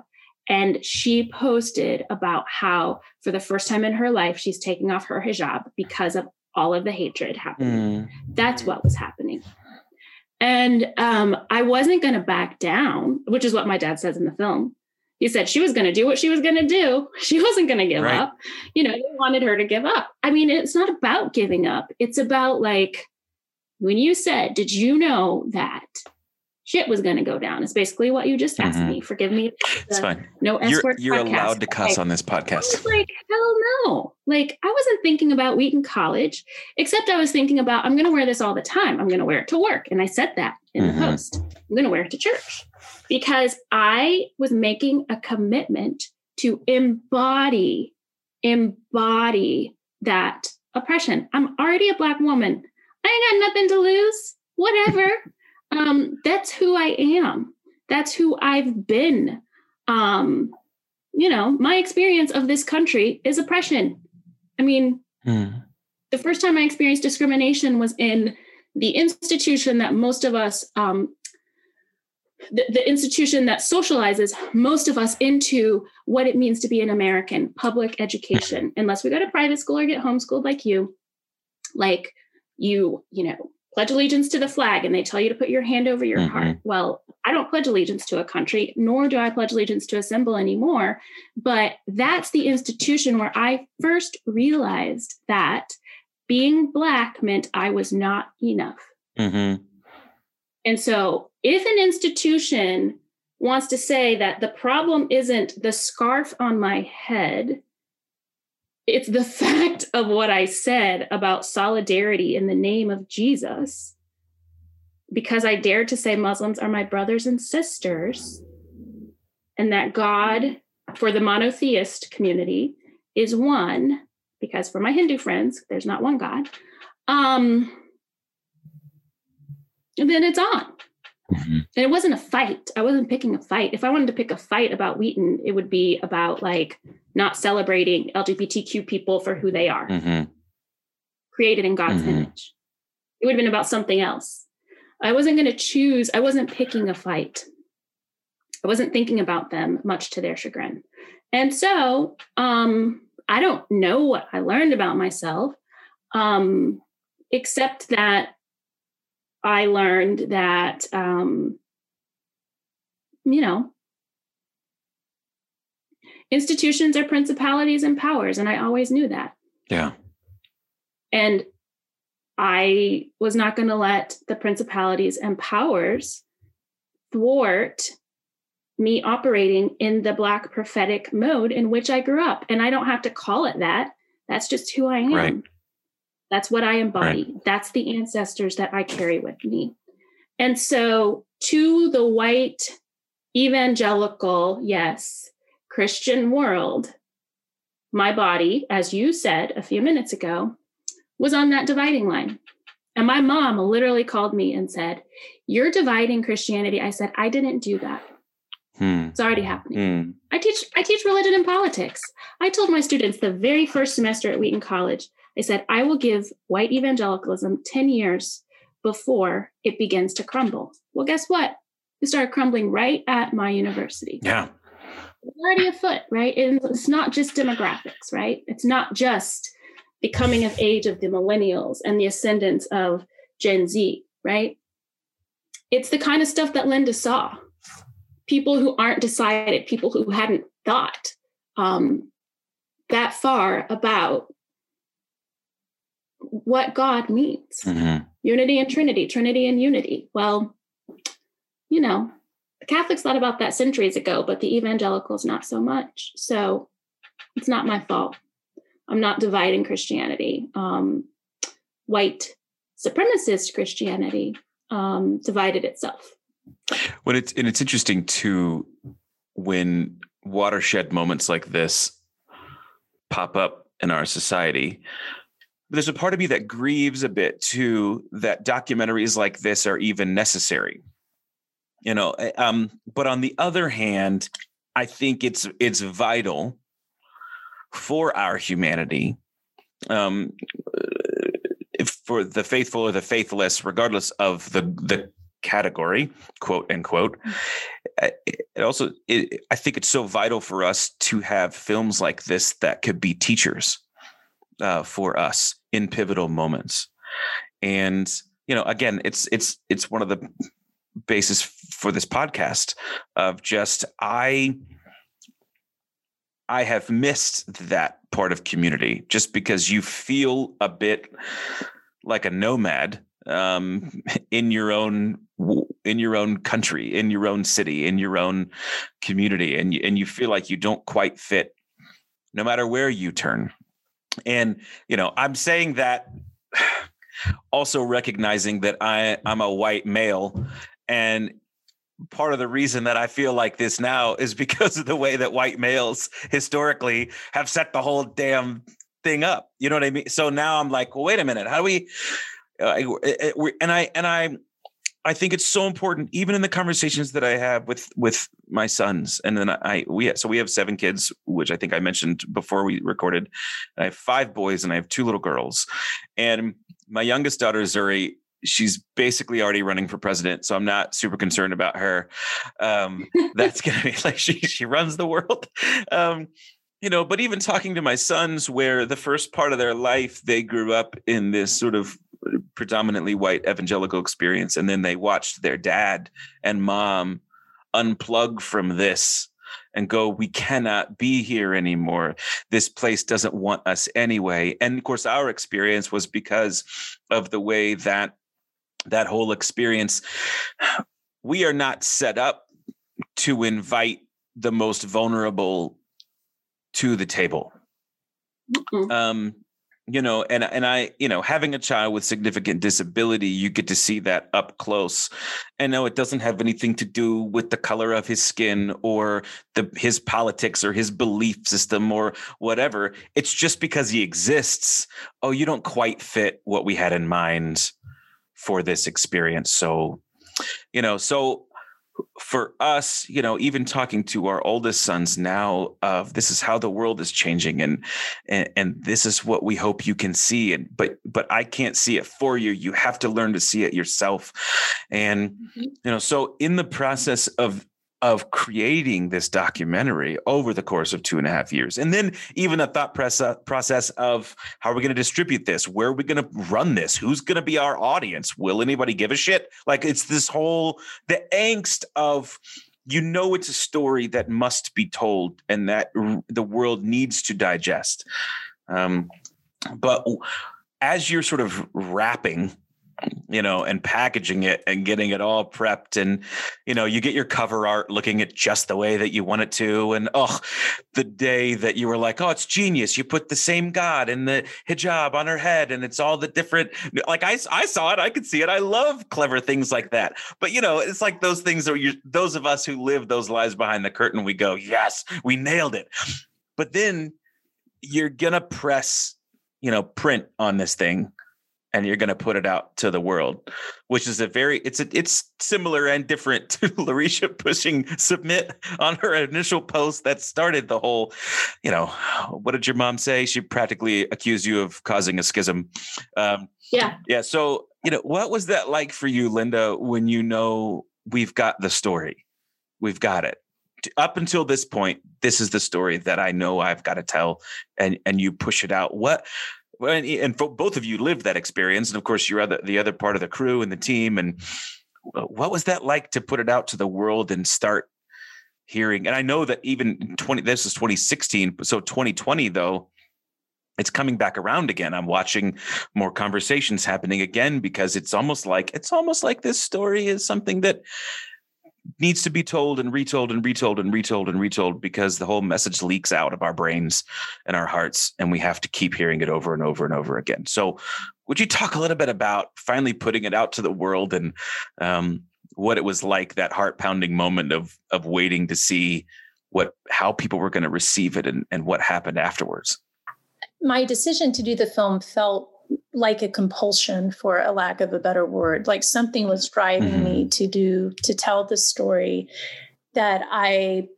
And she posted about how for the first time in her life, she's taking off her hijab because of all of the hatred happening. Mm. That's what was happening. And I wasn't going to back down, which is what my dad says in the film. He said she was going to do what she was going to do. She wasn't going to give up. He wanted her to give up. I mean, it's not about giving up. It's about like, when you said, did you know that shit was going to go down? It's basically what you just asked me. Forgive me. It's fine. No S word podcast. You're allowed to cuss on this podcast. I was like, hell no. Like, I wasn't thinking about Wheaton College, except I was thinking about, I'm going to wear this all the time. I'm going to wear it to work. And I said that in the post. I'm going to wear it to church. Because I was making a commitment to embody that oppression. I'm already a Black woman. I ain't got nothing to lose. Whatever. That's who I am. That's who I've been. My experience of this country is oppression. I mean, the first time I experienced discrimination was in the institution that most of us the institution that socializes most of us into what it means to be an American, public education, unless we go to private school or get homeschooled like you know, pledge allegiance to the flag and they tell you to put your hand over your heart. Well, I don't pledge allegiance to a country, nor do I pledge allegiance to a symbol anymore. But that's the institution where I first realized that being Black meant I was not enough. Mm-hmm. And so if an institution wants to say that the problem isn't the scarf on my head, it's the fact of what I said about solidarity in the name of Jesus, because I dared to say Muslims are my brothers and sisters, and that God for the monotheist community is one, because for my Hindu friends, there's not one God. And then it's on. Mm-hmm. And it wasn't a fight. I wasn't picking a fight. If I wanted to pick a fight about Wheaton, it would be about like not celebrating LGBTQ people for who they are, created in God's image. It would have been about something else. I wasn't going to choose. I wasn't picking a fight. I wasn't thinking about them, much to their chagrin. And so I don't know what I learned about myself, except that I learned that, you know, institutions are principalities and powers, and I always knew that. Yeah. And I was not going to let the principalities and powers thwart me operating in the Black prophetic mode in which I grew up. And I don't have to call it that. That's just who I am. Right. That's what I embody. Right. That's the ancestors that I carry with me. And so to the white evangelical, yes, Christian world, my body, as you said a few minutes ago, was on that dividing line. And my mom literally called me and said, "You're dividing Christianity." I said, "I didn't do that. It's already happening. I teach religion and politics." I told my students the very first semester at Wheaton College, I said, "I will give white evangelicalism 10 years before it begins to crumble." Well, guess what? It started crumbling right at my university. Yeah. It's already afoot, right? And it's not just demographics, right? It's not just the coming of age of the millennials and the ascendance of Gen Z, right? It's the kind of stuff that Linda saw. People who aren't decided, people who hadn't thought that far about what God means. Unity and Trinity, Trinity and unity. Well, you know, the Catholics thought about that centuries ago, but the evangelicals not so much. So it's not my fault. I'm not dividing Christianity. White supremacist Christianity divided itself. Well, it's interesting too, when watershed moments like this pop up in our society. There's a part of me that grieves a bit too that documentaries like this are even necessary, you know. But on the other hand, I think it's vital for our humanity, if for the faithful or the faithless, regardless of the category, quote unquote. I think it's so vital for us to have films like this that could be teachers for us in pivotal moments. And, you know, again, it's one of the basis for this podcast of just, I have missed that part of community just because you feel a bit like a nomad in your own country, in your own city, in your own community. And you feel like you don't quite fit no matter where you turn. And, you know, I'm saying that also recognizing that I'm a white male, and part of the reason that I feel like this now is because of the way that white males historically have set the whole damn thing up. You know what I mean? So now I'm like, well, wait a minute, how do we, I think it's so important, even in the conversations that I have with my sons. And then we have 7 kids, which I think I mentioned before we recorded. I have 5 boys and I have 2 little girls. And my youngest daughter, Zuri, she's basically already running for president, so I'm not super concerned about her. That's going to be like, she runs the world. You know, but even talking to my sons, where the first part of their life, they grew up in this sort of predominantly white evangelical experience. And then they watched their dad and mom unplug from this and go, we cannot be here anymore. This place doesn't want us anyway. And of course, our experience was because of the way that that whole experience, we are not set up to invite the most vulnerable to the table. Mm-hmm. You know, and I, you know, having a child with significant disability, you get to see that up close. And no, it doesn't have anything to do with the color of his skin or his politics or his belief system or whatever. It's just because he exists. Oh, you don't quite fit what we had in mind for this experience. So, you know, so for us, you know, even talking to our oldest sons now of this is how the world is changing and this is what we hope you can see. And, but I can't see it for you. You have to learn to see it yourself. And, you know, so in the process of creating this documentary over the course of 2.5 years, and then even a thought process of how are we going to distribute this? Where are we going to run this? Who's going to be our audience? Will anybody give a shit? Like, it's this whole, the angst of, you know, it's a story that must be told and that the world needs to digest. But as you're sort of wrapping, you know, and packaging it and getting it all prepped, and, you know, you get your cover art looking at just the way that you want it to. And, oh, the day that you were like, oh, it's genius. You put the same God and the hijab on her head and it's all the different, like I saw it, I could see it. I love clever things like that. But, you know, it's like those things that those of us who live those lives behind the curtain, we go, yes, we nailed it. But then you're going to press, you know, print on this thing. And you're going to put it out to the world, which is it's similar and different to Larycia pushing submit on her initial post that started the whole, you know, what did your mom say? She practically accused you of causing a schism. Yeah. So, you know, what was that like for you, Linda, when, you know, we've got the story, we've got it up until this point. This is the story that I know I've got to tell, and you push it out. Well, and for both of you lived that experience. And of course, you're the other part of the crew and the team. And what was that like to put it out to the world and start hearing? And I know that even this is 2016. So 2020, though, it's coming back around again. I'm watching more conversations happening again, because it's almost like this story is something that needs to be told and retold and retold and retold and retold, because the whole message leaks out of our brains and our hearts, and we have to keep hearing it over and over and over again. So would you talk a little bit about finally putting it out to the world and what it was like, that heart pounding moment of waiting to see how people were going to receive it and what happened afterwards? My decision to do the film felt like a compulsion, for a lack of a better word, like something was driving mm-hmm. me to tell the story that I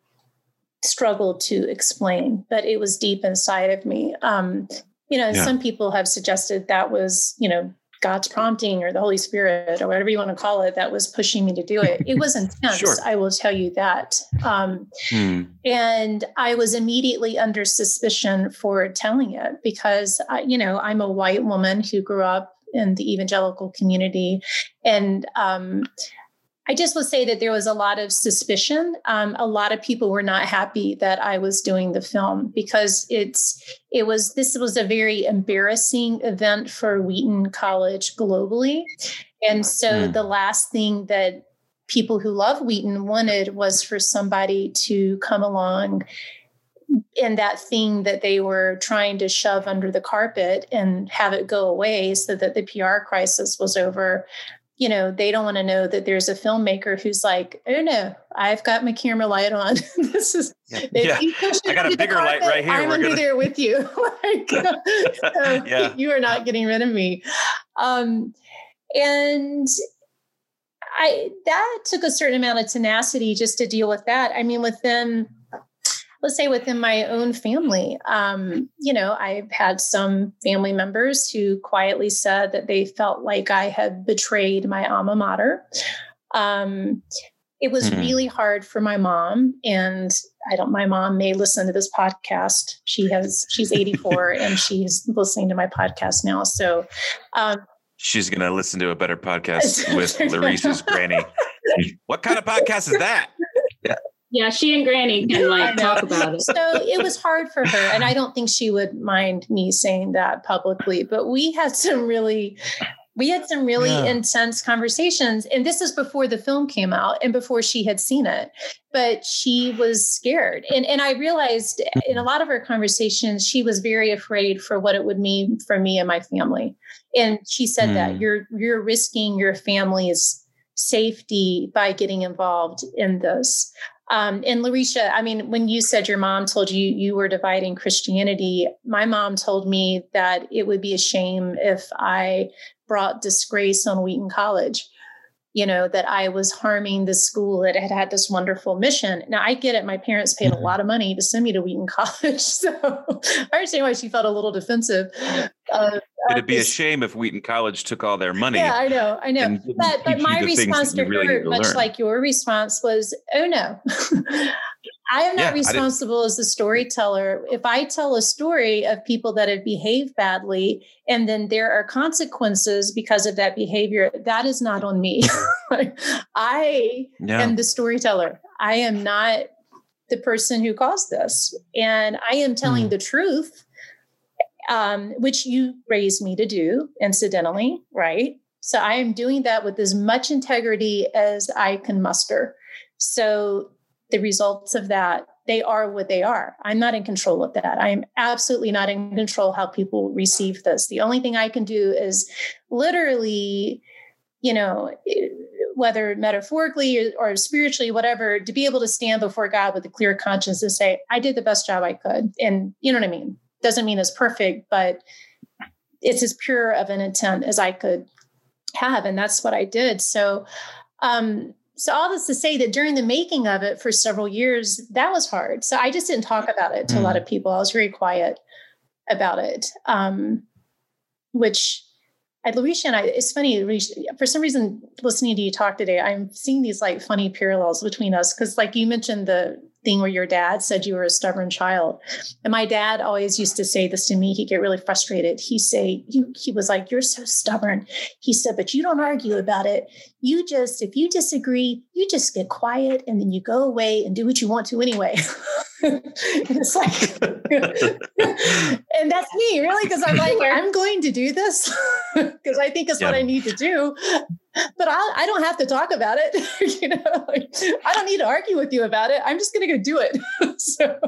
struggled to explain, but it was deep inside of me. You know, yeah. Some people have suggested that was, you know, God's prompting or the Holy Spirit or whatever you want to call it, that was pushing me to do it. It was intense. Sure. I will tell you that. And I was immediately under suspicion for telling it, because I'm a white woman who grew up in the evangelical community. And, I just would say that there was a lot of suspicion. A lot of people were not happy that I was doing the film, because this was a very embarrassing event for Wheaton College globally. And so the last thing that people who love Wheaton wanted was for somebody to come along and that thing that they were trying to shove under the carpet and have it go away so that the PR crisis was over. You know, they don't want to know that there's a filmmaker who's like, oh no, I've got my camera light on. This is, I got a bigger light right here. I'm under there with you. Like, you are not getting rid of me. And that took a certain amount of tenacity just to deal with that. I mean, within let's say within my own family, you know, I've had some family members who quietly said that they felt like I had betrayed my alma mater. It was really hard for my mom, and my mom may listen to this podcast. She's 84 and she's listening to my podcast now. So, she's going to listen to a better podcast with Larycia's granny. What kind of podcast is that? Yeah. She and granny can talk about it. So it was hard for her. And I don't think she would mind me saying that publicly, but we had some really intense conversations. And this is before the film came out and before she had seen it, but she was scared. And I realized in a lot of her conversations, she was very afraid for what it would mean for me and my family. And she said that you're risking your family's safety by getting involved in this. And Larycia, I mean, when you said your mom told you you were dividing Christianity, my mom told me that it would be a shame if I brought disgrace on Wheaton College, you know, that I was harming the school that had had this wonderful mission. Now, I get it. My parents paid a lot of money to send me to Wheaton College. So I understand why she felt a little defensive. It'd be a shame if Wheaton College took all their money. Yeah, I know. But my response to her, much like your response, was, oh, no. I am not responsible as a storyteller. If I tell a story of people that have behaved badly and then there are consequences because of that behavior, that is not on me. I am the storyteller. I am not the person who caused this. And I am telling the truth, which you raised me to do, incidentally, right? So I am doing that with as much integrity as I can muster. So the results of that, they are what they are. I'm not in control of that. I am absolutely not in control how people receive this. The only thing I can do is literally, you know, whether metaphorically or spiritually, whatever, to be able to stand before God with a clear conscience and say, I did the best job I could. And you know what I mean? Doesn't mean it's perfect, but it's as pure of an intent as I could have. And that's what I did. So all this to say that during the making of it for several years, that was hard. So I just didn't talk about it to a lot of people. I was very quiet about it, which Larycia and I, it's funny, Larycia, for some reason, listening to you talk today, I'm seeing these like funny parallels between us. Cause like you mentioned the thing where your dad said you were a stubborn child. And my dad always used to say this to me. He'd get really frustrated. He was like, you're so stubborn. He said, but you don't argue about it. You just, if you disagree, you just get quiet and then you go away and do what you want to anyway. It's like, and that's me really. Cause I'm like, I'm going to do this because I think it's what I need to do, but I don't have to talk about it. You know, like, I don't need to argue with you about it. I'm just going to go do it. So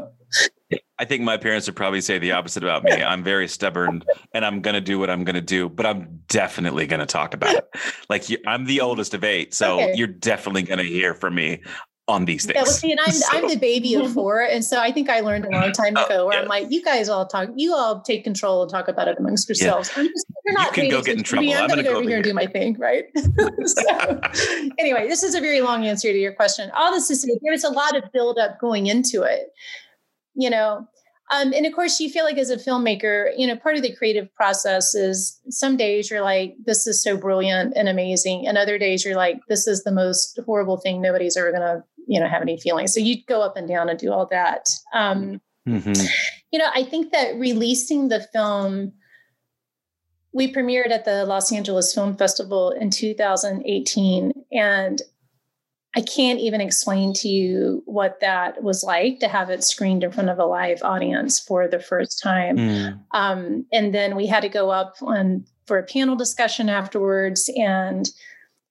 I think my parents would probably say the opposite about me. I'm very stubborn and I'm going to do what I'm going to do, but I'm definitely going to talk about it. Like I'm the oldest of 8. So you're definitely going to hear from me on these things. Yeah, well, see, and I'm the baby of 4. And so I think I learned a long time ago where I'm like, you guys all talk, you all take control and talk about it amongst yourselves. Yeah. You can go get in trouble. I'm going to go over here and do my thing. Right. So anyway, this is a very long answer to your question. All this is, there was a lot of buildup going into it, you know? And of course you feel like as a filmmaker, you know, part of the creative process is some days you're like, this is so brilliant and amazing. And other days you're like, this is the most horrible thing. Nobody's ever going to, you know, have any feelings. So you'd go up and down and do all that. You know, I think that releasing the film, we premiered at the Los Angeles Film Festival in 2018. And I can't even explain to you what that was like to have it screened in front of a live audience for the first time. And then we had to go up for a panel discussion afterwards. And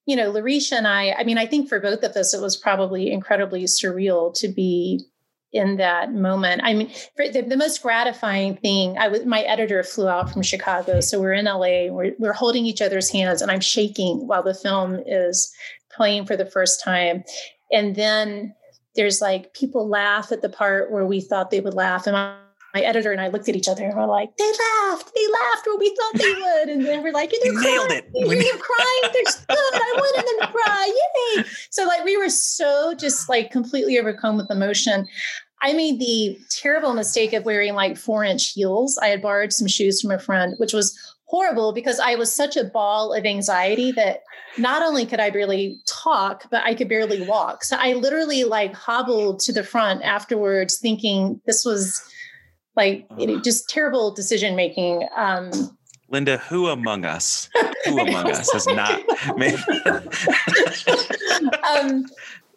you know, Larycia and I mean, I think for both of us, it was probably incredibly surreal to be in that moment. I mean, for the most gratifying thing, my editor flew out from Chicago. So we're in LA, we're holding each other's hands and I'm shaking while the film is playing for the first time. And then there's like, people laugh at the part where we thought they would laugh. And my editor and I looked at each other and we're like, they laughed when we thought they would. And then we're like, you nailed it. You're crying. They're good. I wanted them to cry. Yay. So like, we were so just like completely overcome with emotion. I made the terrible mistake of wearing like 4-inch heels. I had borrowed some shoes from a friend, which was horrible because I was such a ball of anxiety that not only could I barely talk, but I could barely walk. So I literally like hobbled to the front afterwards thinking this was like just terrible decision-making. Linda, who among us has not made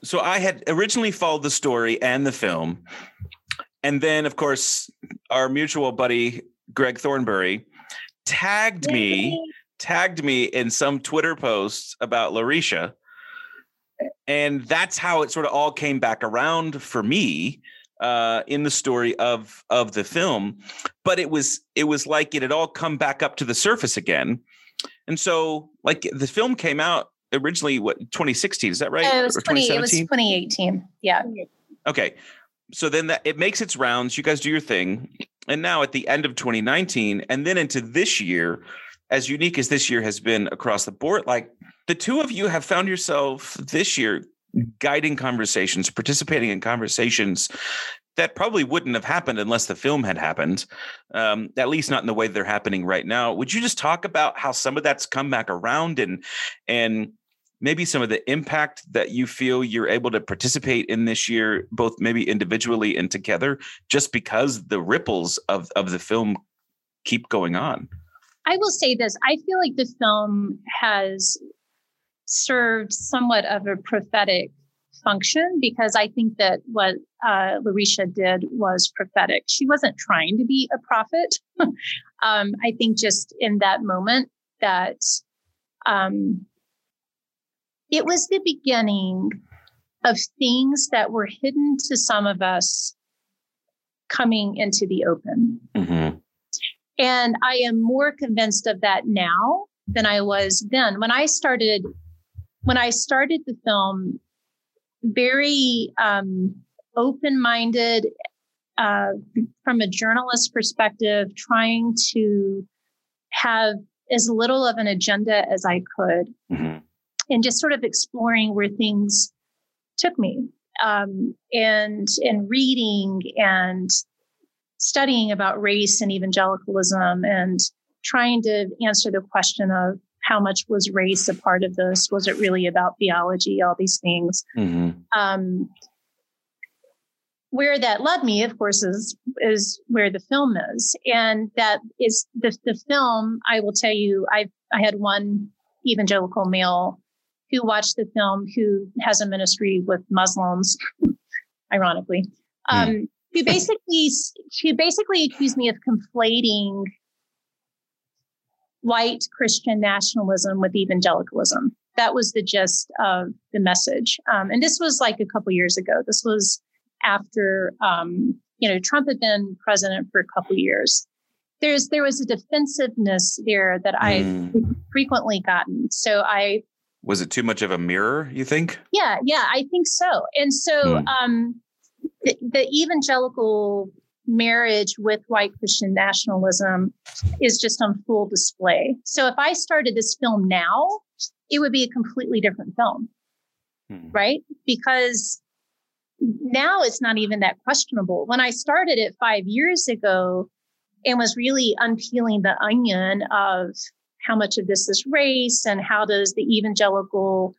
So I had originally followed the story and the film. And then, of course, our mutual buddy, Greg Thornbury, tagged me in some Twitter posts about Larycia. And that's how it sort of all came back around for me in the story of the film. But it was like it had all come back up to the surface again. And so like the film came out originally, what, 2016, is that right? It was 2018. Yeah. Okay. So then it makes its rounds. You guys do your thing. And now at the end of 2019 and then into this year, as unique as this year has been across the board, like the two of you have found yourself this year guiding conversations, participating in conversations that probably wouldn't have happened unless the film had happened, at least not in the way they're happening right now. Would you just talk about how some of that's come back around and maybe some of the impact that you feel you're able to participate in this year, both maybe individually and together, just because the ripples of the film keep going on? I will say this. I feel like the film has served somewhat of a prophetic function because I think that what Larycia did was prophetic. She wasn't trying to be a prophet. I think just in that moment that it was the beginning of things that were hidden to some of us coming into the open. Mm-hmm. And I am more convinced of that now than I was then. When I started the film, very open-minded from a journalist perspective, trying to have as little of an agenda as I could. Mm-hmm. And just sort of exploring where things took me, and reading and studying about race and evangelicalism and trying to answer the question of how much was race a part of this? Was it really about theology? All these things. Mm-hmm. Where that led me, of course, is where the film is. And that is the film. I will tell you, I had one evangelical male who watched the film, who has a ministry with Muslims, ironically, who basically accused me of conflating white Christian nationalism with evangelicalism. That was the gist of the message. And this was like a couple years ago. This was after, Trump had been president for a couple years. There was a defensiveness there that I've frequently gotten. Was it too much of a mirror, you think? Yeah, I think so. And so the evangelical marriage with white Christian nationalism is just on full display. So if I started this film now, it would be a completely different film, right? Because now it's not even that questionable. When I started it 5 years ago, and was really unpeeling the onion of how much of this is race and how does the evangelical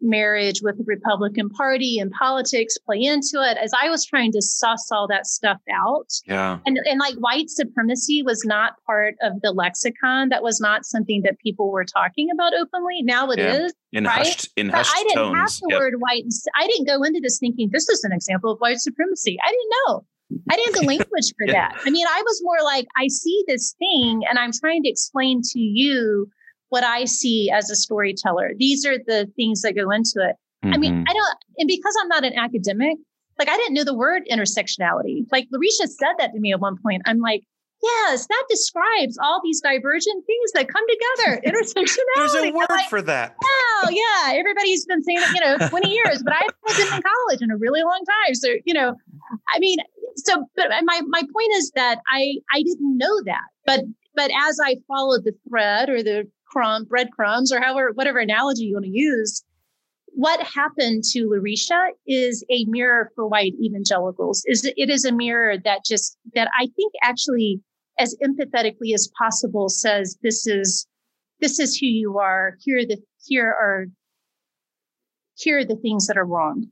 marriage with the Republican Party and politics play into it. As I was trying to suss all that stuff out. Yeah. And like white supremacy was not part of the lexicon. That was not something that people were talking about openly. Now it is. In hushed tones. I didn't have the word white. I didn't go into this thinking this is an example of white supremacy. I didn't know. I didn't have the language for that. I mean, I was more like, I see this thing and I'm trying to explain to you what I see as a storyteller. These are the things that go into it. Mm-hmm. I mean, because I'm not an academic, like I didn't know the word intersectionality. Like Larycia said that to me at one point. I'm like, yes, that describes all these divergent things that come together. Intersectionality. There's a word for that. Wow, yeah. Everybody's been saying it, 20 years, but I wasn't in college in a really long time. So, I mean, so, but my point is that I didn't know that, but as I followed the thread or the breadcrumbs or whatever analogy you want to use, what happened to Larycia is a mirror for white evangelicals. It is a mirror that I think actually, as empathetically as possible, says this is who you are. Here are the things that are wrong.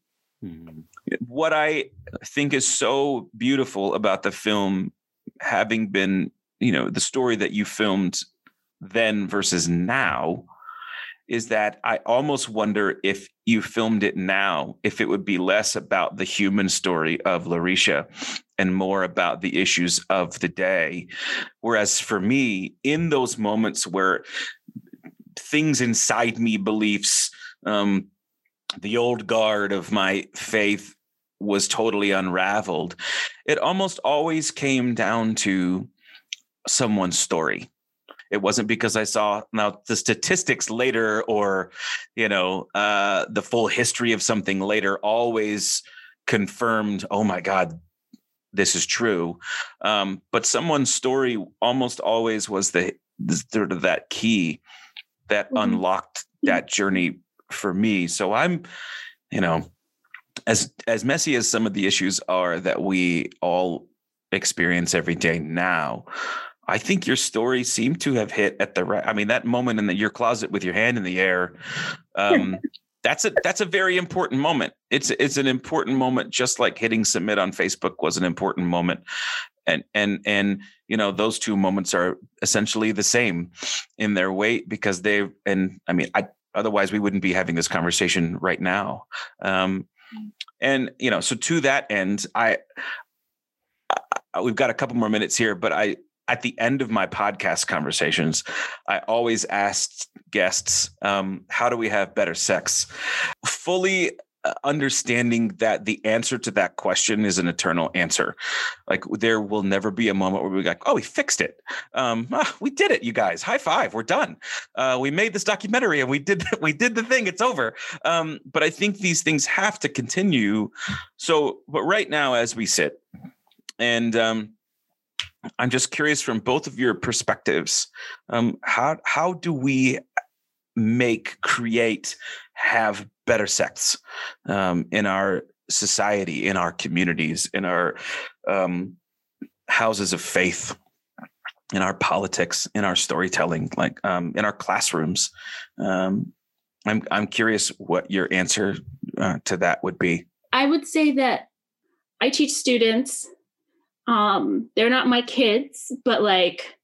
What I think is so beautiful about the film, having been, the story that you filmed then versus now, is that I almost wonder if you filmed it now, if it would be less about the human story of Larycia and more about the issues of the day. Whereas for me, in those moments where things inside me, beliefs, the old guard of my faith was totally unraveled, it almost always came down to someone's story. It wasn't because I saw now the statistics later or, the full history of something later always confirmed, oh my God, this is true. But someone's story almost always was the sort of that key that unlocked that journey for me. So I'm, as messy as some of the issues are that we all experience every day now, I think your story seemed to have hit at the right. I mean, that moment in your closet with your hand in the air, that's a very important moment. It's an important moment, just like hitting submit on Facebook was an important moment. And those two moments are essentially the same in their weight because otherwise we wouldn't be having this conversation right now. So to that end, we've got a couple more minutes here, but at the end of my podcast conversations, I always asked guests, how do we have better sex? Fully understanding that the answer to that question is an eternal answer. Like there will never be a moment where we're like, oh, we fixed it. We did it, you guys. High five. We're done. We made this documentary and we did the thing. It's over. But I think these things have to continue. So, but right now as we sit and, I'm just curious from both of your perspectives, how do we have better sex in our society, in our communities, in our houses of faith, in our politics, in our storytelling, like in our classrooms? I'm curious what your answer to that would be. I would say that I teach students. They're not my kids, but like,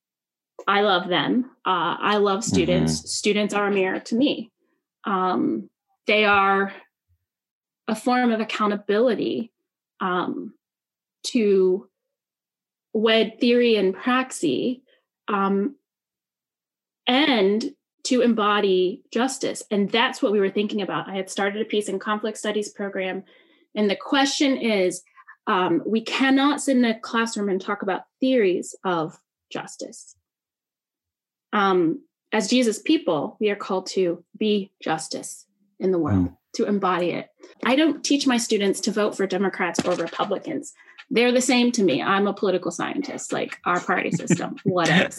I love them. I love students. Mm-hmm. Students are a mirror to me. They are a form of accountability, to wed theory and praxis, and to embody justice. And that's what we were thinking about. I had started a peace and conflict studies program. And the question is, we cannot sit in a classroom and talk about theories of justice. As Jesus people, we are called to be justice in the world, to embody it. I don't teach my students to vote for Democrats or Republicans. They're the same to me. I'm a political scientist, like our party system, whatever.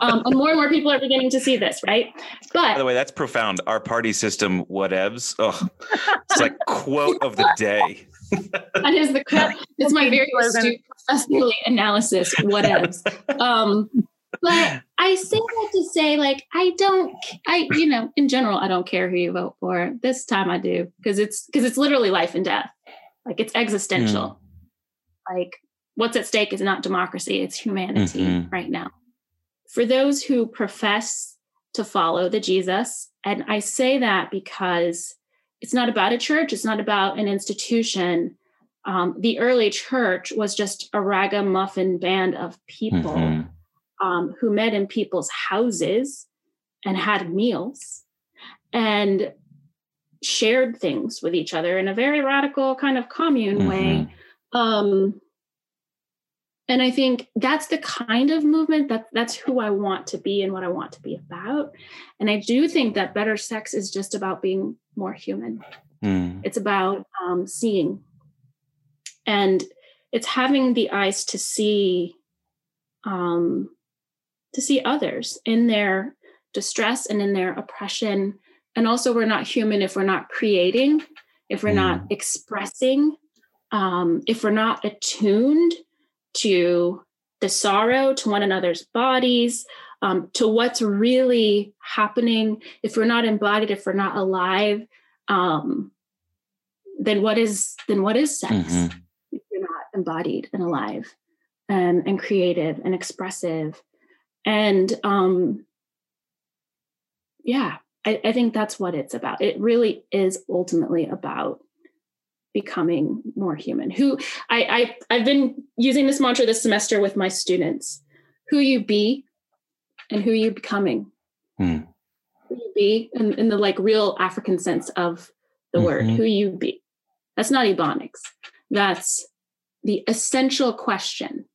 And more people are beginning to see this, right? But by the way, that's profound. Our party system, whatevs. Oh, it's like quote of the day. That is the crap. It's my very astute professional analysis, whatevs. But I say that to say, like, in general, I don't care who you vote for. This time I do, because it's literally life and death. Like it's existential. Yeah. Like what's at stake is not democracy, it's humanity right now. For those who profess to follow the Jesus, and I say that because it's not about a church. It's not about an institution. The early church was just a ragamuffin band of people who met in people's houses and had meals and shared things with each other in a very radical kind of commune way. And I think that's the kind of movement that's who I want to be and what I want to be about. And I do think that better sex is just about being more human. It's about seeing. And it's having the eyes to see others in their distress and in their oppression And also, we're not human if we're not creating, if we're not expressing, if we're not attuned to the sorrow, to one another's bodies, to what's really happening. If we're not embodied, if we're not alive, then what is sex? Mm-hmm. If you're not embodied and alive and creative and expressive. And I think that's what it's about. It really is ultimately about becoming more human. Who I've been using this mantra this semester with my students: who you be and who you becoming. Mm. Who you be in the like real African sense of the word, who you be. That's not Ebonics. That's the essential question: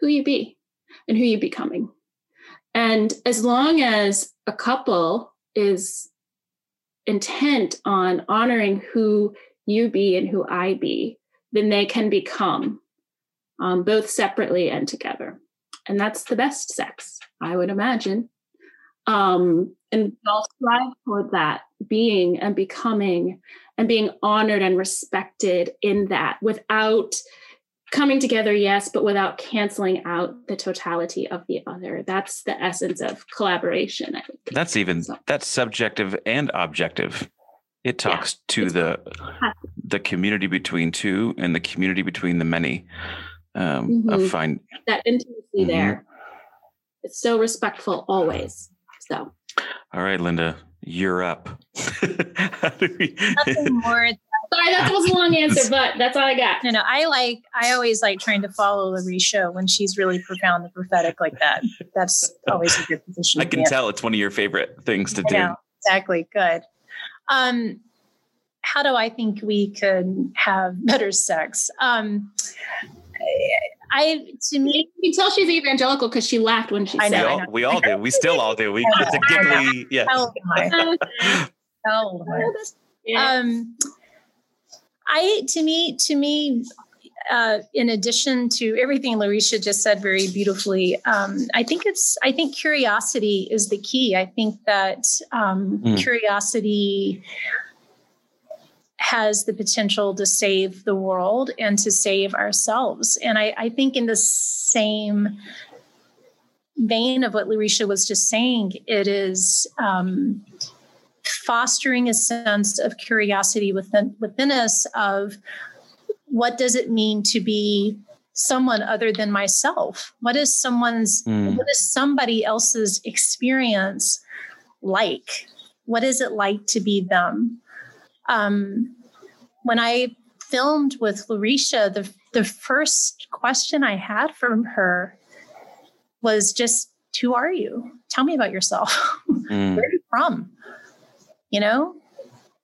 who you be and who you becoming. And as long as a couple is intent on honoring who you be and who I be, then they can become, both separately and together. And that's the best sex, I would imagine. And I'll strive for that being and becoming and being honored and respected in that, without coming together, yes, but without canceling out the totality of the other. That's the essence of collaboration, I think. That's subjective and objective. It talks to the community between two and the community between the many. That intimacy there. It's so respectful always. So. All right, Linda, you're up. Nothing more. Sorry, that was a long answer, but that's all I got. No, I always like trying to follow Larycia when she's really profound and prophetic like that. That's always a good position. I can tell it's one of your favorite things to do. Exactly. Good. How do I think we could have better sex? To me, you can tell she's evangelical because she laughed when she said it. We all do. We still all do. We get to giggly. Yes. To me, in addition to everything Larycia just said very beautifully, I think curiosity is the key. I think that curiosity has the potential to save the world and to save ourselves. And I think in the same vein of what Larycia was just saying, it is fostering a sense of curiosity within us of, what does it mean to be someone other than myself? What is somebody else's experience like? What is it like to be them? When I filmed with Larycia, the first question I had from her was just, who are you? Tell me about yourself. Where are you from? You know?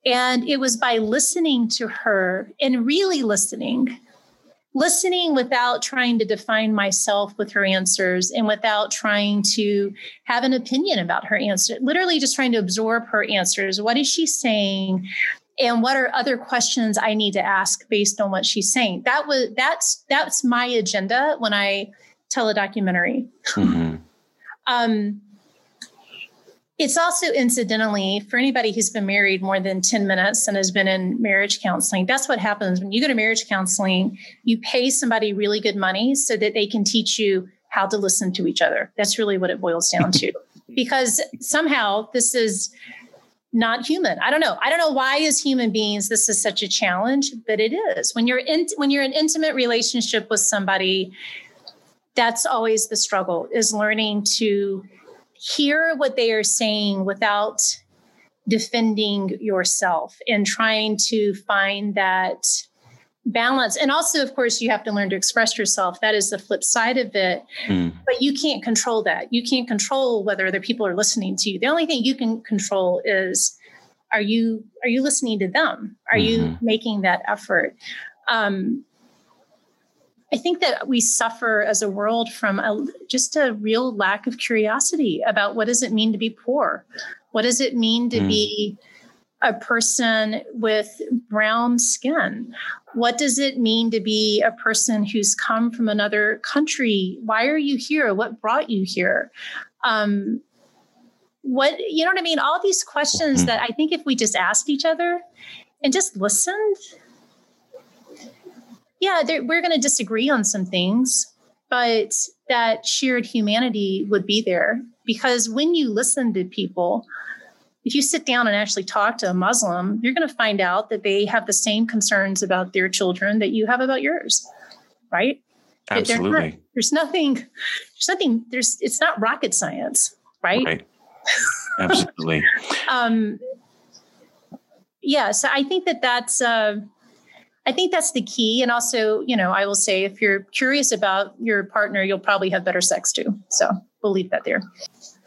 And it was by listening to her and really listening without trying to define myself with her answers and without trying to have an opinion about her answer, literally just trying to absorb her answers. What is she saying? And what are other questions I need to ask based on what she's saying? That's my agenda when I tell a documentary. Mm-hmm. It's also, incidentally, for anybody who's been married more than 10 minutes and has been in marriage counseling, that's what happens when you go to marriage counseling. You pay somebody really good money so that they can teach you how to listen to each other. That's really what it boils down to, because somehow this is not human. I don't know why, as human beings, this is such a challenge, but it is. When you're in an intimate relationship with somebody, that's always the struggle, is learning to hear what they are saying without defending yourself and trying to find that balance. And also, of course, you have to learn to express yourself. That is the flip side of it. But you can't control that. You can't control whether other people are listening to you. The only thing you can control is, are you listening to them? Are you making that effort? I think that we suffer as a world from just a real lack of curiosity about, what does it mean to be poor? What does it mean to be a person with brown skin? What does it mean to be a person who's come from another country? Why are you here? What brought you here? What, you know what I mean? All these questions that I think if we just asked each other and just listened, yeah, we're going to disagree on some things, but that shared humanity would be there. Because when you listen to people, if you sit down and actually talk to a Muslim, you're going to find out that they have the same concerns about their children that you have about yours, right? Absolutely. Not, there's nothing, it's not rocket science, right? Right. Absolutely. Yeah. So I think that's the key. And also, you know, I will say, if you're curious about your partner, you'll probably have better sex too. So we'll leave that there.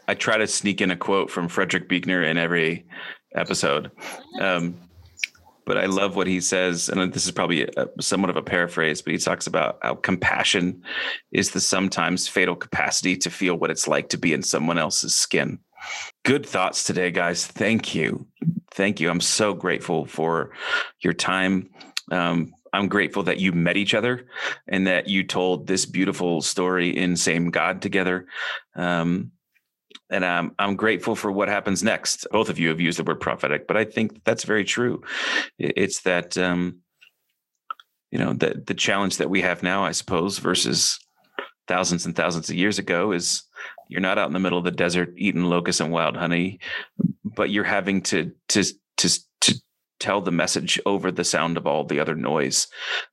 I try to sneak in a quote from Frederick Buechner in every episode. But I love what he says, and this is probably somewhat of a paraphrase, but he talks about how compassion is the sometimes fatal capacity to feel what it's like to be in someone else's skin. Good thoughts today, guys. Thank you. Thank you. I'm so grateful for your time. I'm grateful that you met each other and that you told this beautiful story in Same God together. And I'm grateful for what happens next. Both of you have used the word prophetic, but I think that's very true. It's that, you know, the challenge that we have now, I suppose, versus thousands and thousands of years ago is you're not out in the middle of the desert eating locusts and wild honey, but you're having to tell the message over the sound of all the other noise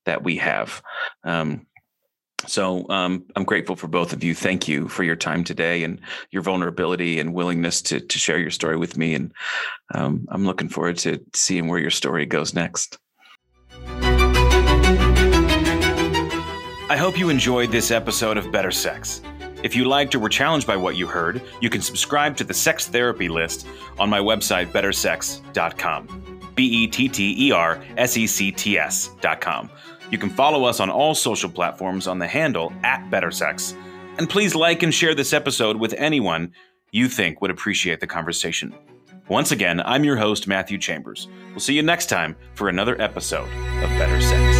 that we have. So I'm grateful for both of you. Thank you for your time today and your vulnerability and willingness to share your story with me. And I'm looking forward to seeing where your story goes next. I hope you enjoyed this episode of Better Sex. If you liked or were challenged by what you heard, you can subscribe to the Sex Therapy List on my website, bettersex.com. bettersects.com. You can follow us on all social platforms on the handle @BetterSex. And please like and share this episode with anyone you think would appreciate the conversation. Once again, I'm your host, Matthew Chambers. We'll see you next time for another episode of Better Sex.